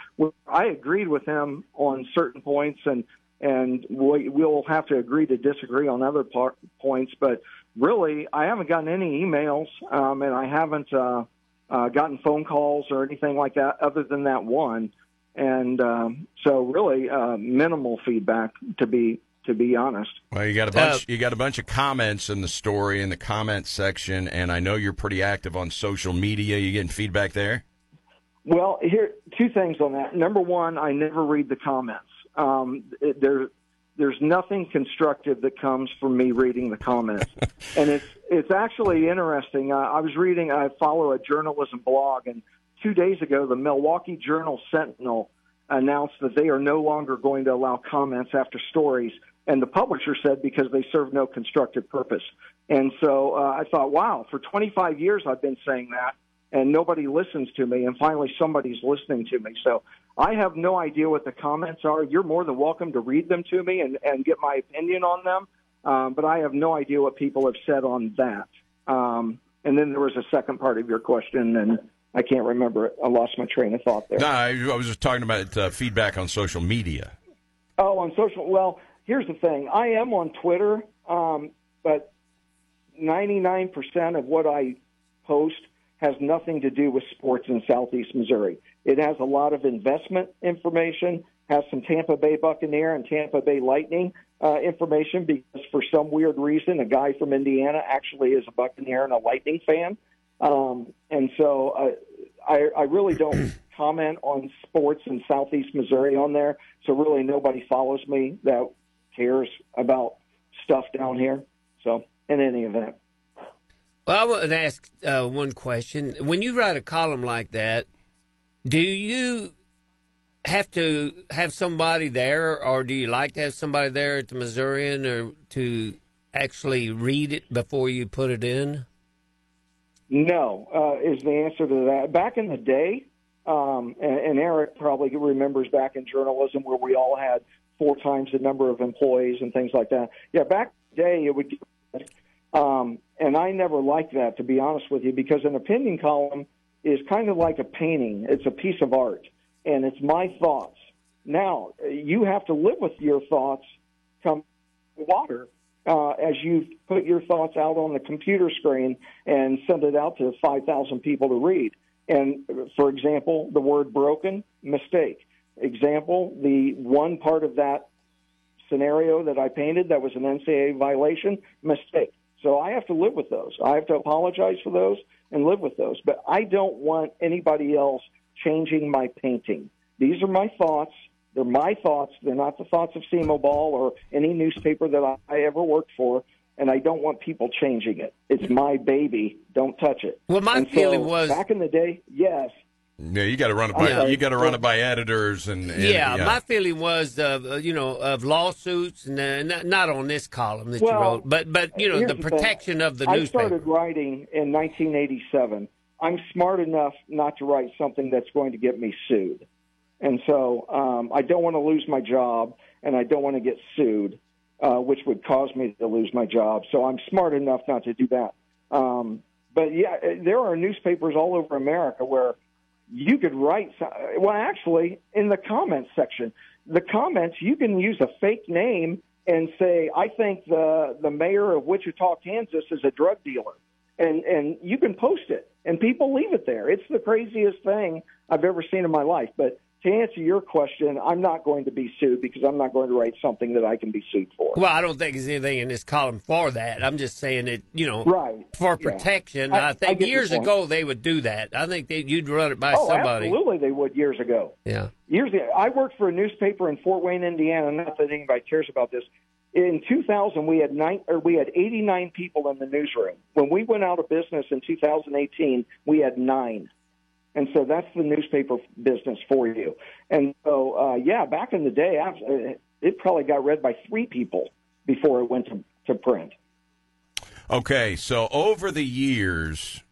I agreed with him on certain points, and And we'll have to agree to disagree on other part, points. But really, I haven't gotten any emails, um, and I haven't uh, uh, gotten phone calls or anything like that other than that one. And um, so really uh, minimal feedback, to be to be honest. Well, you got a bunch, uh, you got a bunch of comments in the story, in the comment section, and I know you're pretty active on social media. You getting feedback there? Well, here, two things on that. Number one, I never read the comments. Um, it, there, there's nothing constructive that comes from me reading the comments. And it's it's actually interesting. I, I was reading, I follow a journalism blog, and two days ago, the Milwaukee Journal Sentinel announced that they are no longer going to allow comments after stories, and the publisher said because they serve no constructive purpose. And so uh, I thought, wow, for twenty-five years I've been saying that, and nobody listens to me, and finally somebody's listening to me. So I have no idea what the comments are. You're more than welcome to read them to me and, and get my opinion on them, um, but I have no idea what people have said on that. Um, and then there was a second part of your question, and I can't remember it. I lost my train of thought there. No, I, I was just talking about uh, feedback on social media. Oh, on social. Well, here's the thing. I am on Twitter, um, but ninety-nine percent of what I post has nothing to do with sports in Southeast Missouri. It has a lot of investment information, has some Tampa Bay Buccaneer and Tampa Bay Lightning uh, information, because for some weird reason, a guy from Indiana actually is a Buccaneer and a Lightning fan. Um, and so uh, I, I really don't comment on sports in Southeast Missouri on there. So really nobody follows me that cares about stuff down here. So in any event. Well, I want to ask uh, one question. When you write a column like that, do you have to have somebody there, or do you like to have somebody there at the Missourian or to actually read it before you put it in? No, uh, is the answer to that. Back in the day, um, and, and Erik probably remembers back in journalism where we all had four times the number of employees and things like that. Yeah, back in the day it would um, and I never liked that, to be honest with you, because an opinion column is kind of like a painting. It's a piece of art, and it's my thoughts. Now, you have to live with your thoughts come water uh, as you put your thoughts out on the computer screen and send it out to five thousand people to read. And, for example, the word broken, mistake. Example, the one part of that scenario that I painted that was an N C double A violation, mistake. So I have to live with those. I have to apologize for those and live with those. But I don't want anybody else changing my painting. These are my thoughts. They're my thoughts. They're not the thoughts of SEMO Ball or any newspaper that I ever worked for, and I don't want people changing it. It's my baby. Don't touch it. Well, my so feeling was back in the day, yes. Yeah, you got to run it by okay. you got to run it by editors and, and yeah, yeah. My feeling was uh, you know of lawsuits and uh, not, not on this column that well, you wrote, but but you know the protection the of the I newspaper. I started writing in nineteen eighty-seven. I'm smart enough not to write something that's going to get me sued, and so um, I don't want to lose my job, and I don't want to get sued, uh, which would cause me to lose my job. So I'm smart enough not to do that. Um, but yeah, there are newspapers all over America where you could write, well, actually, in the comments section, the comments, you can use a fake name and say, I think the, the mayor of Wichita, Kansas is a drug dealer. And, and you can post it, and people leave it there. It's the craziest thing I've ever seen in my life. But to answer your question, I'm not going to be sued because I'm not going to write something that I can be sued for. Well, I don't think there's anything in this column for that. I'm just saying it, you know, right. for protection. Yeah. I, I think I years ago they would do that. I think they, you'd run it by oh, somebody. Absolutely they would years ago. Yeah. Years ago. I worked for a newspaper in Fort Wayne, Indiana. Not that anybody cares about this. In two thousand, we had nine, or we had eighty-nine people in the newsroom. When we went out of business in two thousand eighteen, we had nine. And so that's the newspaper business for you. And so, uh, yeah, back in the day, it probably got read by three people before it went to, to print. Okay, so over the years,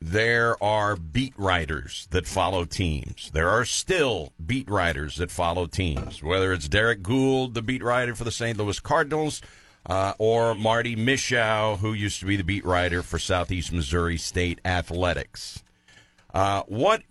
there are beat writers that follow teams. There are still beat writers that follow teams, whether it's Derek Gould, the beat writer for the Saint Louis Cardinals, uh, or Marty Mischow, who used to be the beat writer for Southeast Missouri State Athletics. Uh, what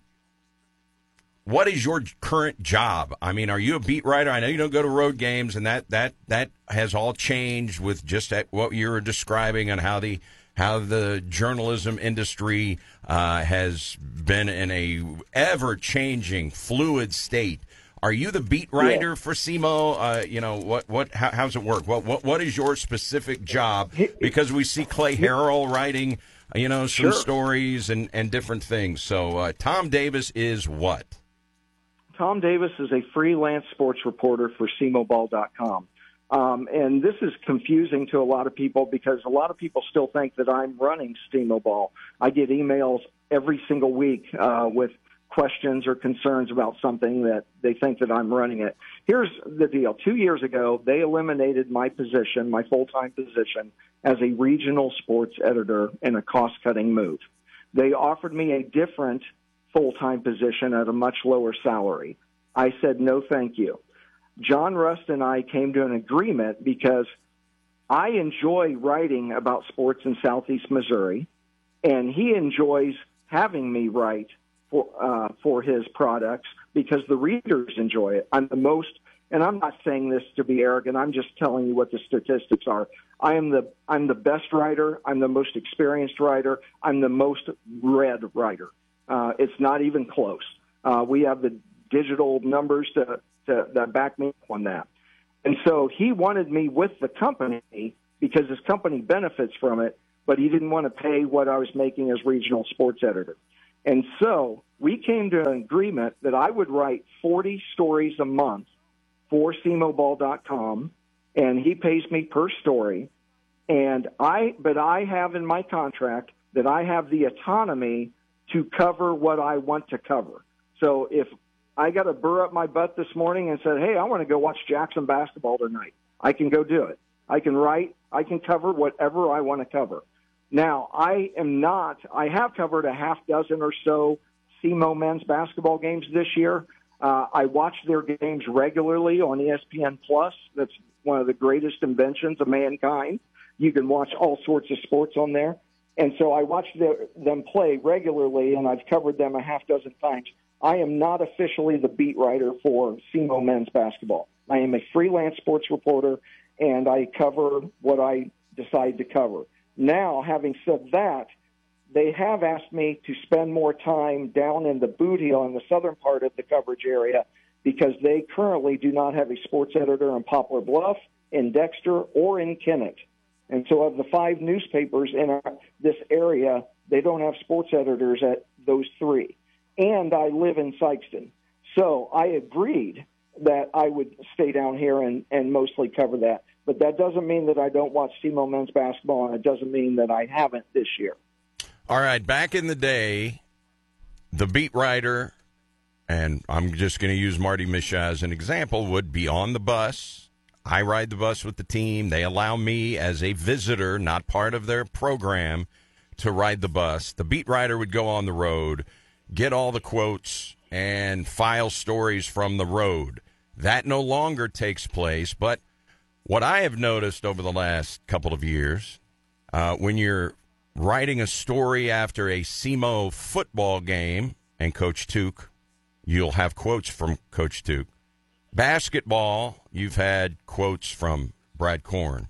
what is your current job? I mean, are you a beat writer? I know you don't go to road games, and that that, that has all changed with just what you were describing on how the how the journalism industry uh, has been in a ever changing, fluid state. Are you the beat writer yeah. for SEMO? Uh, you know what? What? How, how's it work? What? What? What is your specific job? Because we see Clay Harrell writing. You know, some sure. stories and, and different things. So uh, Tom Davis is what? Tom Davis is a freelance sports reporter for SEMO Ball dot com. Um, and this is confusing to a lot of people because a lot of people still think that I'm running SEMO Ball. I get emails every single week uh, with questions or concerns about something that they think that I'm running it. Here's the deal. Two years ago, they eliminated my position, my full-time position, as a regional sports editor in a cost-cutting move. They offered me a different full-time position at a much lower salary. I said, no, thank you. John Rust and I came to an agreement because I enjoy writing about sports in Southeast Missouri, and he enjoys having me write for uh, for his products because the readers enjoy it. I'm the most, and I'm not saying this to be arrogant. I'm just telling you what the statistics are. I am the I'm the best writer. I'm the most experienced writer. I'm the most read writer. Uh, it's not even close. Uh, we have the digital numbers to. To, to back me up on that. And so he wanted me with the company because his company benefits from it, but he didn't want to pay what I was making as regional sports editor. And so we came to an agreement that I would write forty stories a month for SEMO Ball dot com, and he pays me per story. And I, but I have in my contract that I have the autonomy to cover what I want to cover. So if I got to burr up my butt this morning and said, hey, I want to go watch Jackson basketball tonight, I can go do it. I can write. I can cover whatever I want to cover. Now, I am not – I have covered a half dozen or so SEMO men's basketball games this year. Uh, I watch their games regularly on E S P N plus. That's one of the greatest inventions of mankind. You can watch all sorts of sports on there. And so I watch the, them play regularly, and I've covered them a half dozen times. I am not officially the beat writer for SEMO men's basketball. I am a freelance sports reporter, and I cover what I decide to cover. Now, having said that, they have asked me to spend more time down in the Boot Heel in the southern part of the coverage area because they currently do not have a sports editor in Poplar Bluff, in Dexter, or in Kennett. And so of the five newspapers in our, this area, they don't have sports editors at those three. And I live in Sikeston. So I agreed that I would stay down here and, and mostly cover that. But that doesn't mean that I don't watch SEMO men's basketball, and it doesn't mean that I haven't this year. All right, back in the day, the beat writer, and I'm just going to use Marty Mishaw as an example, would be on the bus. I ride the bus with the team. They allow me as a visitor, not part of their program, to ride the bus. The beat writer would go on the road, get all the quotes, and file stories from the road. That no longer takes place, but what I have noticed over the last couple of years, uh, when you're writing a story after a SEMO football game, and Coach Tuke, you'll have quotes from Coach Tuke. Basketball, you've had quotes from Brad Korn.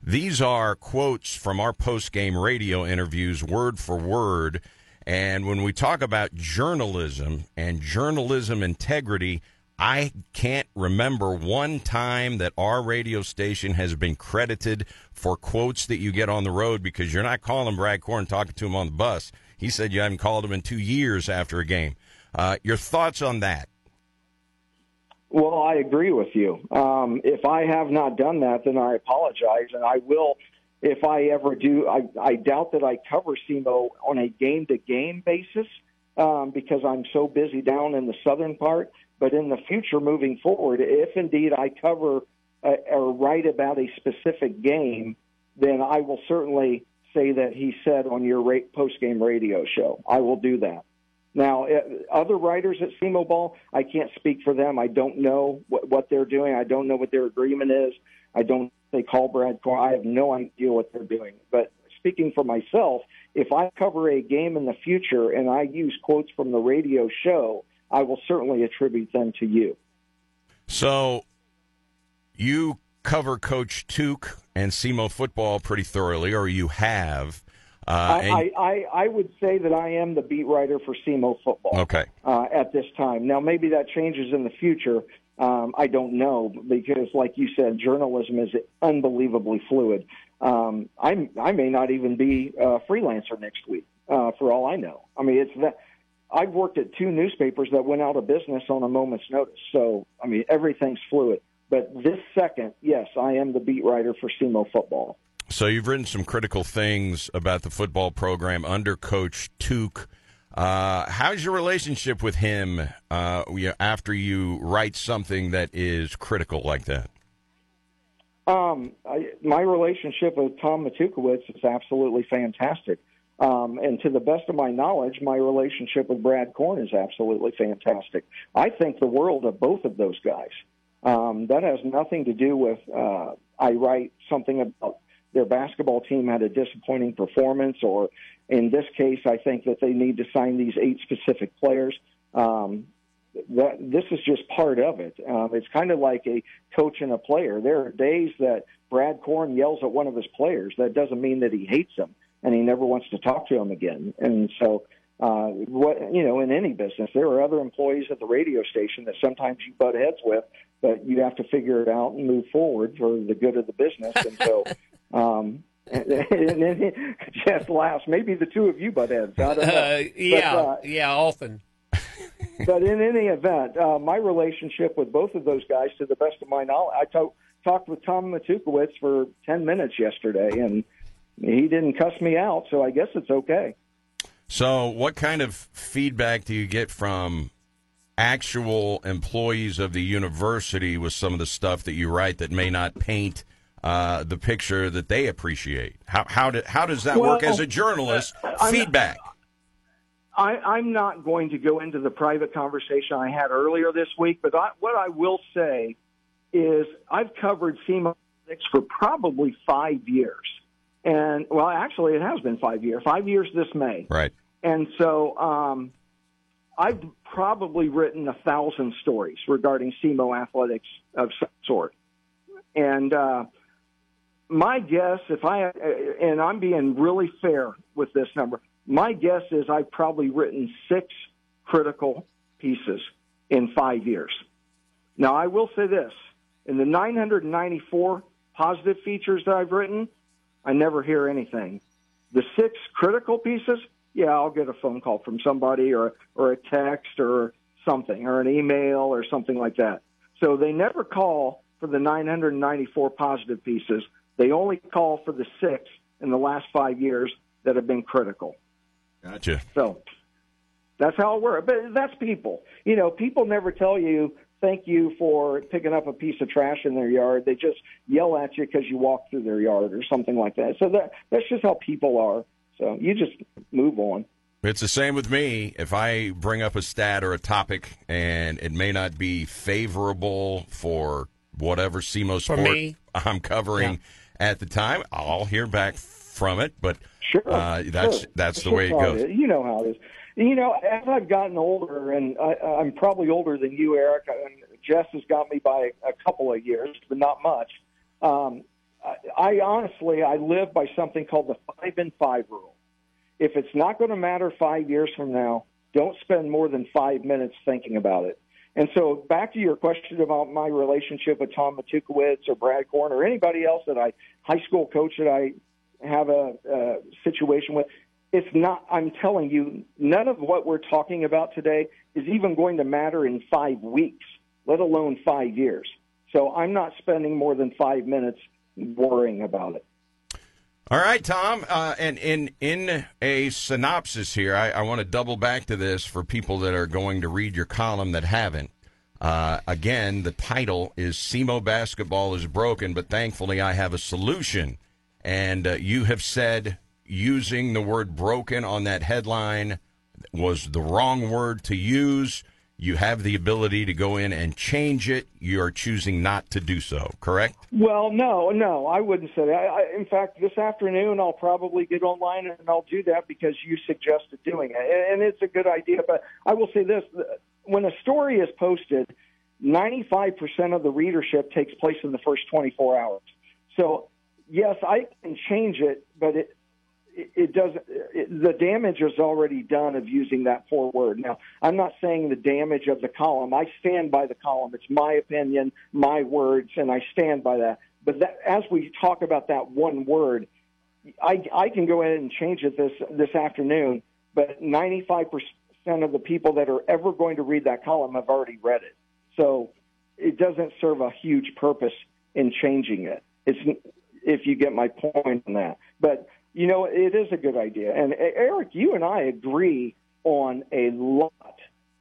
These are quotes from our post-game radio interviews, word for word. And when we talk about journalism and journalism integrity, I can't remember one time that our radio station has been credited for quotes that you get on the road, because you're not calling Brad Korn talking to him on the bus. He said you haven't called him in two years after a game. Uh, your thoughts on that? Well, I agree with you. Um, if I have not done that, then I apologize, and I will. If I ever do, I, I doubt that I cover SEMO on a game-to-game basis um, because I'm so busy down in the southern part. But in the future, moving forward, if indeed I cover a, or write about a specific game, then I will certainly say that he said on your ra- post-game radio show. I will do that. Now, other writers at SEMO Ball, I can't speak for them. I don't know what, what they're doing. I don't know what their agreement is. I don't They call Brad Korn. I have no idea what they're doing. But speaking for myself, if I cover a game in the future and I use quotes from the radio show, I will certainly attribute them to you. So you cover Coach Tuke and SEMO football pretty thoroughly, or you have. Uh, I, I, I, I would say that I am the beat writer for SEMO football okay. uh, at this time. Now, maybe that changes in the future. Um, I don't know, because like you said, journalism is unbelievably fluid. Um, I'm, I may not even be a freelancer next week, uh, for all I know. I mean, it's that I've worked at two newspapers that went out of business on a moment's notice. So, I mean, everything's fluid. But this second, yes, I am the beat writer for SEMO football. So you've written some critical things about the football program under Coach Tuke. Uh, how's your relationship with him uh, after you write something that is critical like that? Um, I, my relationship with Tom Matukewicz is absolutely fantastic. Um, and to the best of my knowledge, my relationship with Brad Korn is absolutely fantastic. I think the world of both of those guys. Um, that has nothing to do with uh, I write something about their basketball team had a disappointing performance, or in this case, I think that they need to sign these eight specific players. Um, that, this is just part of it. Um, it's kind of like a coach and a player. There are days that Brad Korn yells at one of his players. That doesn't mean that he hates him and he never wants to talk to him again. And so, uh, what you know, in any business, there are other employees at the radio station that sometimes you butt heads with, but you have to figure it out and move forward for the good of the business. And so, um, and, and, and Jess laughs. Maybe the two of you butt heads. I don't know. Uh, yeah, but, uh, yeah, often. But in any event, uh, my relationship with both of those guys, to the best of my knowledge, I to- talked with Tom Matukewicz for ten minutes yesterday, and he didn't cuss me out, so I guess it's okay. So what kind of feedback do you get from actual employees of the university with some of the stuff that you write that may not paint uh, the picture that they appreciate? How how, do, how does that well, work as a journalist? I'm, feedback. I, I'm not going to go into the private conversation I had earlier this week, but I, what I will say is I've covered SEMO for probably five years. And, well, actually, it has been five years, five years this May. Right. And so um, I've probably written a thousand stories regarding SEMO athletics of some sort. And uh, my guess, if I, and I'm being really fair with this number, my guess is I've probably written six critical pieces in five years. Now, I will say this, in the nine hundred ninety-four positive features that I've written, I never hear anything. The six critical pieces, yeah, I'll get a phone call from somebody or or a text or something or an email or something like that. So they never call for the nine hundred ninety-four positive pieces. They only call for the six in the last five years that have been critical. Gotcha. So that's how it works. But that's people. You know, people never tell you thank you for picking up a piece of trash in their yard. They just yell at you because you walk through their yard or something like that. So that that's just how people are. So you just move on. It's the same with me. If I bring up a stat or a topic and it may not be favorable for whatever SEMO sport me, I'm covering yeah. at the time, I'll hear back from it. But sure, uh, that's sure. that's the sure way it goes. It. You know how it is. You know, as I've gotten older, and I, I'm probably older than you, Erik, and Jess has got me by a couple of years, but not much. Um, I, I honestly, I live by something called the five and five rule. If it's not going to matter five years from now, don't spend more than five minutes thinking about it. And so back to your question about my relationship with Tom Matukewicz or Brad Korn or anybody else that I, high school coach that I have a, a situation with, it's not, I'm telling you, none of what we're talking about today is even going to matter in five weeks, let alone five years. So I'm not spending more than five minutes worrying about it. All right, Tom, uh, and in in a synopsis here, I, I want to double back to this for people that are going to read your column that haven't. Uh, again, the title is SEMO Basketball is Broken, but thankfully I have a solution. And uh, you have said using the word broken on that headline was the wrong word to use. You have the ability to go in and change it. You are choosing not to do so, correct? Well, no, no, I wouldn't say that. I, I, in fact, this afternoon I'll probably get online and I'll do that because you suggested doing it. And it's a good idea, but I will say this. When a story is posted, ninety-five percent of the readership takes place in the first twenty-four hours. So, yes, I can change it, but it, It doesn't. It, the damage is already done of using that poor word. Now, I'm not saying the damage of the column. I stand by the column. It's my opinion, my words, and I stand by that. But that, as we talk about that one word, I, I can go ahead and change it this this afternoon. But ninety-five percent of the people that are ever going to read that column have already read it. So it doesn't serve a huge purpose in changing it. It's, if you get my point on that. But, you know, it is a good idea. And, Erik, you and I agree on a lot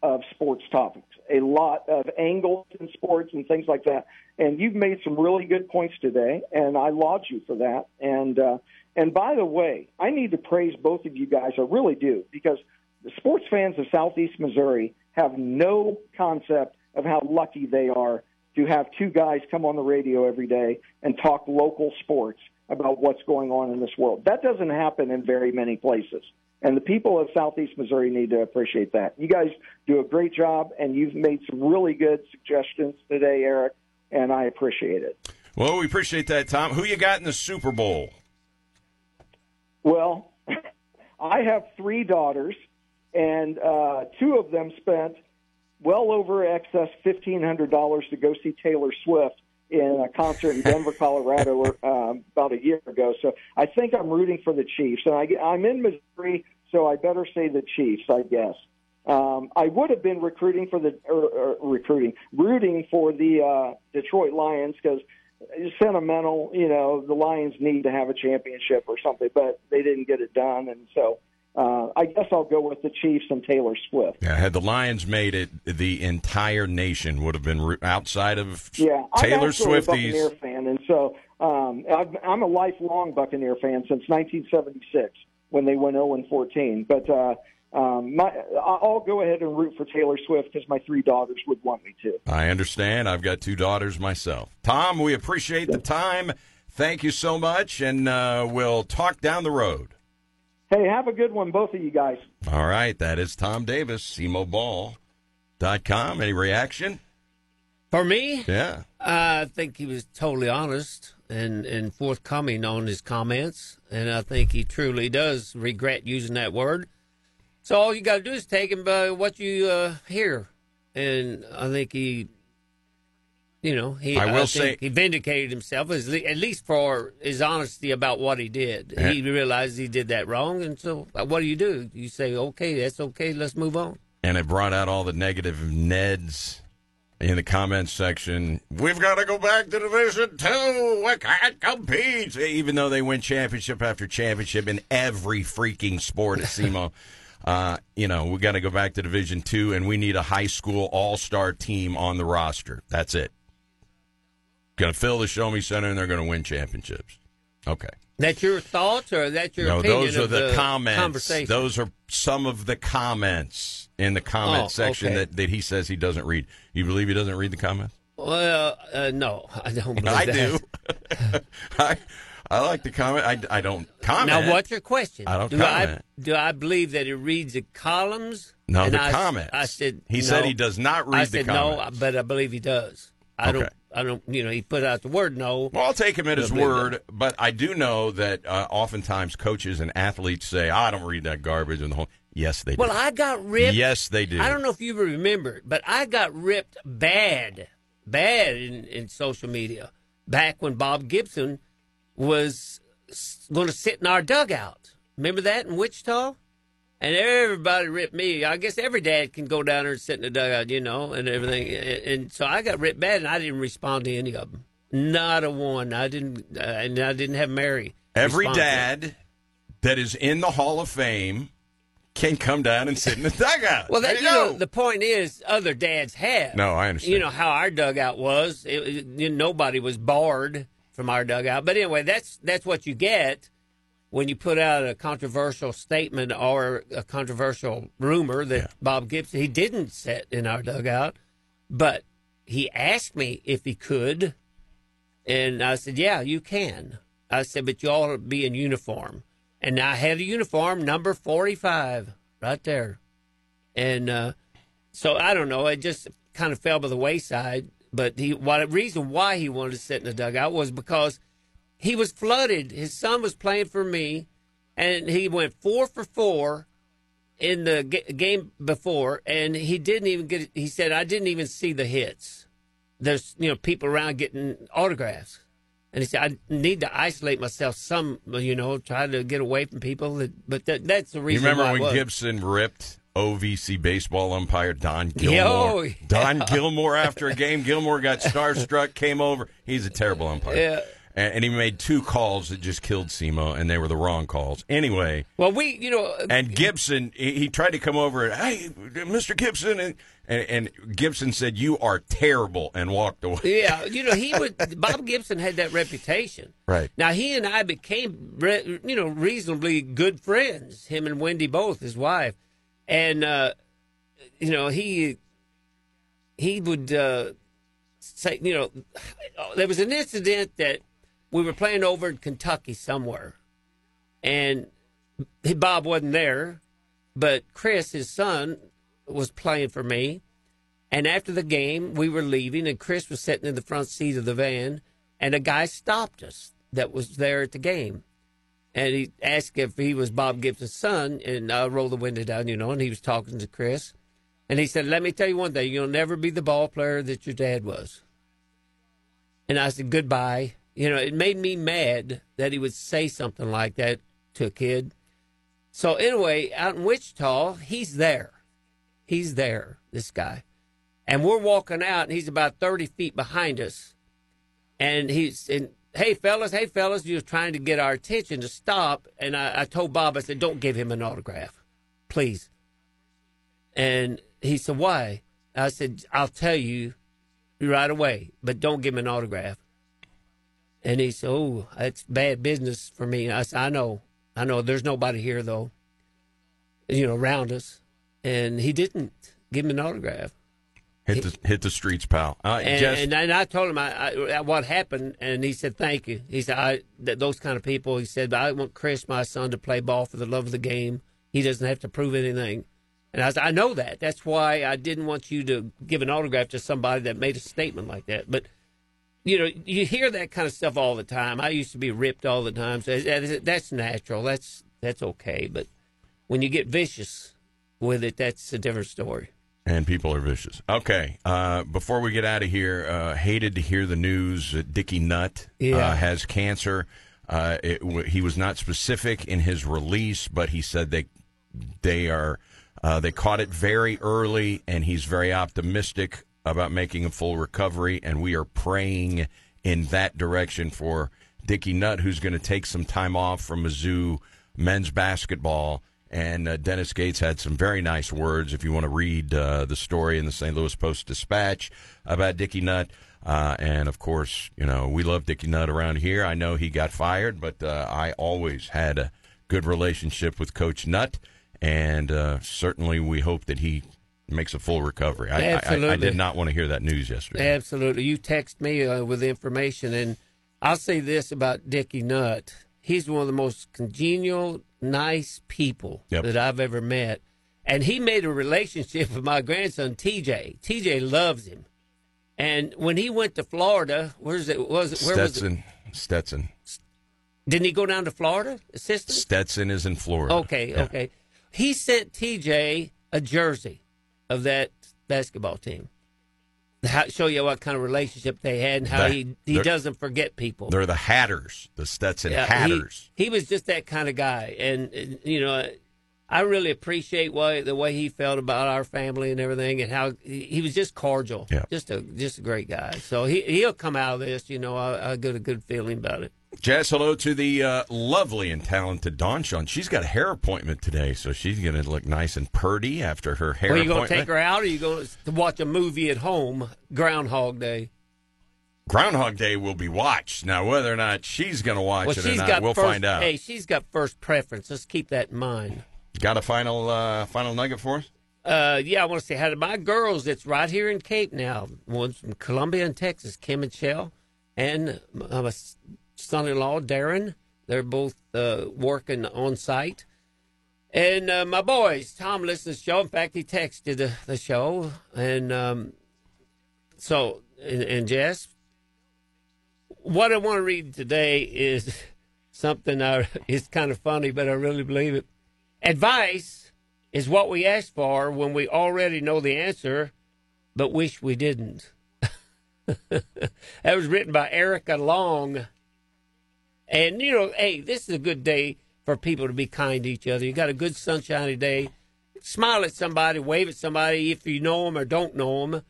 of sports topics, a lot of angles in sports and things like that. And you've made some really good points today, and I laud you for that. And, uh, and by the way, I need to praise both of you guys. I really do, because the sports fans of Southeast Missouri have no concept of how lucky they are to have two guys come on the radio every day and talk local sports about what's going on in this world. That doesn't happen in very many places. And the people of Southeast Missouri need to appreciate that. You guys do a great job, and you've made some really good suggestions today, Erik, and I appreciate it. Well, we appreciate that, Tom. Who you got in the Super Bowl? Well, I have three daughters, and uh, two of them spent well over excess fifteen hundred dollars to go see Taylor Swift in a concert in Denver, Colorado, um, about a year ago. So I think I'm rooting for the Chiefs. And I, I'm in Missouri, so I better say the Chiefs, I guess. Um, I would have been recruiting for the or, or recruiting, rooting for the uh, Detroit Lions, because it's sentimental. You know, the Lions need to have a championship or something, but they didn't get it done, and so. Uh, I guess I'll go with the Chiefs and Taylor Swift. Yeah, had the Lions made it, the entire nation would have been re- outside of yeah, Taylor Swifties. I'm a Buccaneer fan, and so um, I've, I'm a lifelong Buccaneer fan since nineteen seventy-six when they went oh and fourteen. But uh, um, my, I'll go ahead and root for Taylor Swift because my three daughters would want me to. I understand. I've got two daughters myself. Tom, we appreciate the time. Thank you so much, and uh, we'll talk down the road. Hey, have a good one, both of you guys. All right, that is Tom Davis, S E M O Ball dot com. Any reaction? For me? Yeah. Uh, I think he was totally honest and, and forthcoming on his comments, and I think he truly does regret using that word. So all you got to do is take him by what you uh, hear, and I think he, you know, he, I will I think say, he vindicated himself, at least for his honesty about what he did. And he realized he did that wrong, and so what do you do? You say, okay, that's okay, let's move on. And it brought out all the negative Neds in the comments section. We've got to go back to Division Two. We can't compete. Even though they win championship after championship in every freaking sport at S E M O. Uh, you know, we've got to go back to Division Two, and we need a high school all-star team on the roster. That's it. Going to fill the Show Me Center, and they're going to win championships. Okay. That's your thoughts, or that's your no, opinion? No, those are of the, the comments. Those are some of the comments in the comment oh, section okay. that, that he says he doesn't read. You believe he doesn't read the comments? Well, uh, no, I don't believe I that. I do. I, I like to comment. I, I don't comment. Now, what's your question? I don't do comment. I, do I believe that he reads the columns? No, and the I, comments. I said, he no. said he does not read I said, the comments. No, but I believe he does. I okay. don't. I don't, you know, he put out the word no. Well, I'll take him at his word, that. But I do know that uh, oftentimes coaches and athletes say, I don't read that garbage. And the whole. Yes, they do. Well, I got ripped. Yes, they do. I don't know if you remember, but I got ripped bad, bad in, in social media back when Bob Gibson was going to sit in our dugout. Remember that in Wichita? And everybody ripped me. I guess every dad can go down there and sit in the dugout, you know, and everything. And, and so I got ripped bad, and I didn't respond to any of them. Not a one. I didn't, uh, and I didn't have Mary. Every dad that is in the Hall of Fame can come down and sit in the dugout. Well, that, you, you know, know, the point is, other dads have. No, I understand. You know how our dugout was. It, it, you know, nobody was barred from our dugout. But anyway, that's that's what you get. When you put out a controversial statement or a controversial rumor that yeah. Bob Gibson, he didn't sit in our dugout, but he asked me if he could. And I said, yeah, you can. I said, but you all be in uniform. And I had a uniform, number forty-five, right there. And uh, so I don't know. It just kind of fell by the wayside. But he, why, the reason why he wanted to sit in the dugout was because he was flooded. His son was playing for me, and he went four for four in the g- game before, and he didn't even get. He said, "I didn't even see the hits." There's you know people around getting autographs, and he said, "I need to isolate myself some, you know, try to get away from people." That, but that, that's the reason. You remember why when Gibson ripped O V C baseball umpire Don Gilmore. Yo, Don yeah. Gilmore, after a game, Gilmore got starstruck, came over. He's a terrible umpire. Yeah. And he made two calls that just killed SEMO, and they were the wrong calls. Anyway. Well, we, you know. And Gibson, he tried to come over and, hey, Mister Gibson. And, and, and Gibson said, you are terrible, and walked away. Yeah, you know, he would, Bob Gibson had that reputation. Right. Now, he and I became, you know, reasonably good friends, him and Wendy both, his wife. And, uh, you know, he, he would uh, say, you know, there was an incident that, we were playing over in Kentucky somewhere, and Bob wasn't there, but Chris, his son, was playing for me. And after the game, we were leaving, and Chris was sitting in the front seat of the van, and a guy stopped us that was there at the game. And he asked if he was Bob Gibson's son, and I rolled the window down, you know, and he was talking to Chris. And he said, let me tell you one thing, you'll never be the ball player that your dad was. And I said, goodbye. You know, it made me mad that he would say something like that to a kid. So anyway, out in Wichita, he's there. He's there, this guy. And we're walking out, and he's about thirty feet behind us. And he's, and, hey, fellas, hey, fellas, he was trying to get our attention to stop. And I, I told Bob, I said, don't give him an autograph, please. And he said, why? I said, I'll tell you right away, but don't give him an autograph. And he said, oh, that's bad business for me. And I said, I know. I know. There's nobody here, though, you know, around us. And he didn't give him an autograph. Hit the, he, hit the streets, pal. Uh, and, Jess, and, and I told him I, I, what happened, and he said, thank you. He said, I, th- those kind of people, he said, I want Chris, my son, to play ball for the love of the game. He doesn't have to prove anything. And I said, I know that. That's why I didn't want you to give an autograph to somebody that made a statement like that. But you know, you hear that kind of stuff all the time. I used to be ripped all the time. So that's natural. That's that's okay. But when you get vicious with it, that's a different story. And people are vicious. Okay. Uh, before we get out of here, uh, hated to hear the news that Dickie Nutt yeah. uh, has cancer. Uh, it, he was not specific in his release, but he said they they are uh, they caught it very early, and he's very optimistic about making a full recovery, and we are praying in that direction for Dickie Nutt, who's going to take some time off from Mizzou men's basketball. And uh, Dennis Gates had some very nice words, if you want to read uh, the story in the Saint Louis Post-Dispatch about Dickie Nutt. Uh, and, of course, you know, we love Dickie Nutt around here. I know he got fired, but uh, I always had a good relationship with Coach Nutt, and uh, certainly we hope that he makes a full recovery. I, I, I did not want to hear that news yesterday. Absolutely. You text me uh, with information, and I'll say this about Dickie Nutt. He's one of the most congenial, nice people yep. that I've ever met. And he made a relationship with my grandson, T J. T J loves him. And when he went to Florida, where's it? Was it where Stetson. Was it? Stetson. Didn't he go down to Florida? Assistant? Stetson is in Florida. Okay, yeah. okay. He sent T J a jersey of that basketball team. How, show you what kind of relationship they had and how that, he, he doesn't forget people. They're the Hatters, the Stetson yeah, Hatters. He, he was just that kind of guy. And, and you know, I really appreciate what, the way he felt about our family and everything, and how he, he was just cordial, yeah. just a just a great guy. So he, he'll come out of this, you know, I, I got a good feeling about it. Jess, hello to the uh, lovely and talented Dawn Shawn. She's got a hair appointment today, so she's going to look nice and purdy after her hair appointment. Are you going to take her out, or are you going to watch a movie at home, Groundhog Day? Groundhog Day will be watched. Now, whether or not she's going to watch well, it or not, we'll first, find out. Hey, she's got first preference. Let's keep that in mind. Got a final uh, final nugget for us? Uh, yeah, I want to say hi to my girls that's right here in Cape now. One's from Columbia and Texas, Kim and Shell, and uh, my son-in-law, Darren. They're both uh, working on site. And uh, my boys, Tom listens to the show. In fact, he texted the, the show. And um, so, and, and Jess, what I want to read today is something I, it's kind of funny, but I really believe it. Advice is what we ask for when we already know the answer, but wish we didn't. That was written by Eric Long. And, you know, hey, this is a good day for people to be kind to each other. You got a good sunshiny day. smile at somebody, wave at somebody if you know them or don't know them,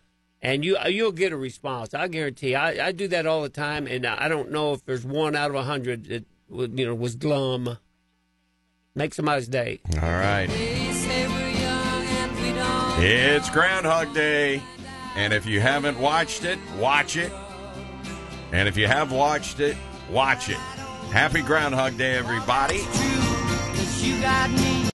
and you, you'll get a response. I guarantee you. I, I do that all the time, and I don't know if there's one out of a hundred that you know was glum. Make somebody's day. All right. It's Groundhog Day, and if you haven't watched it, watch it. And if you have watched it, watch it. Happy Groundhog Day, everybody.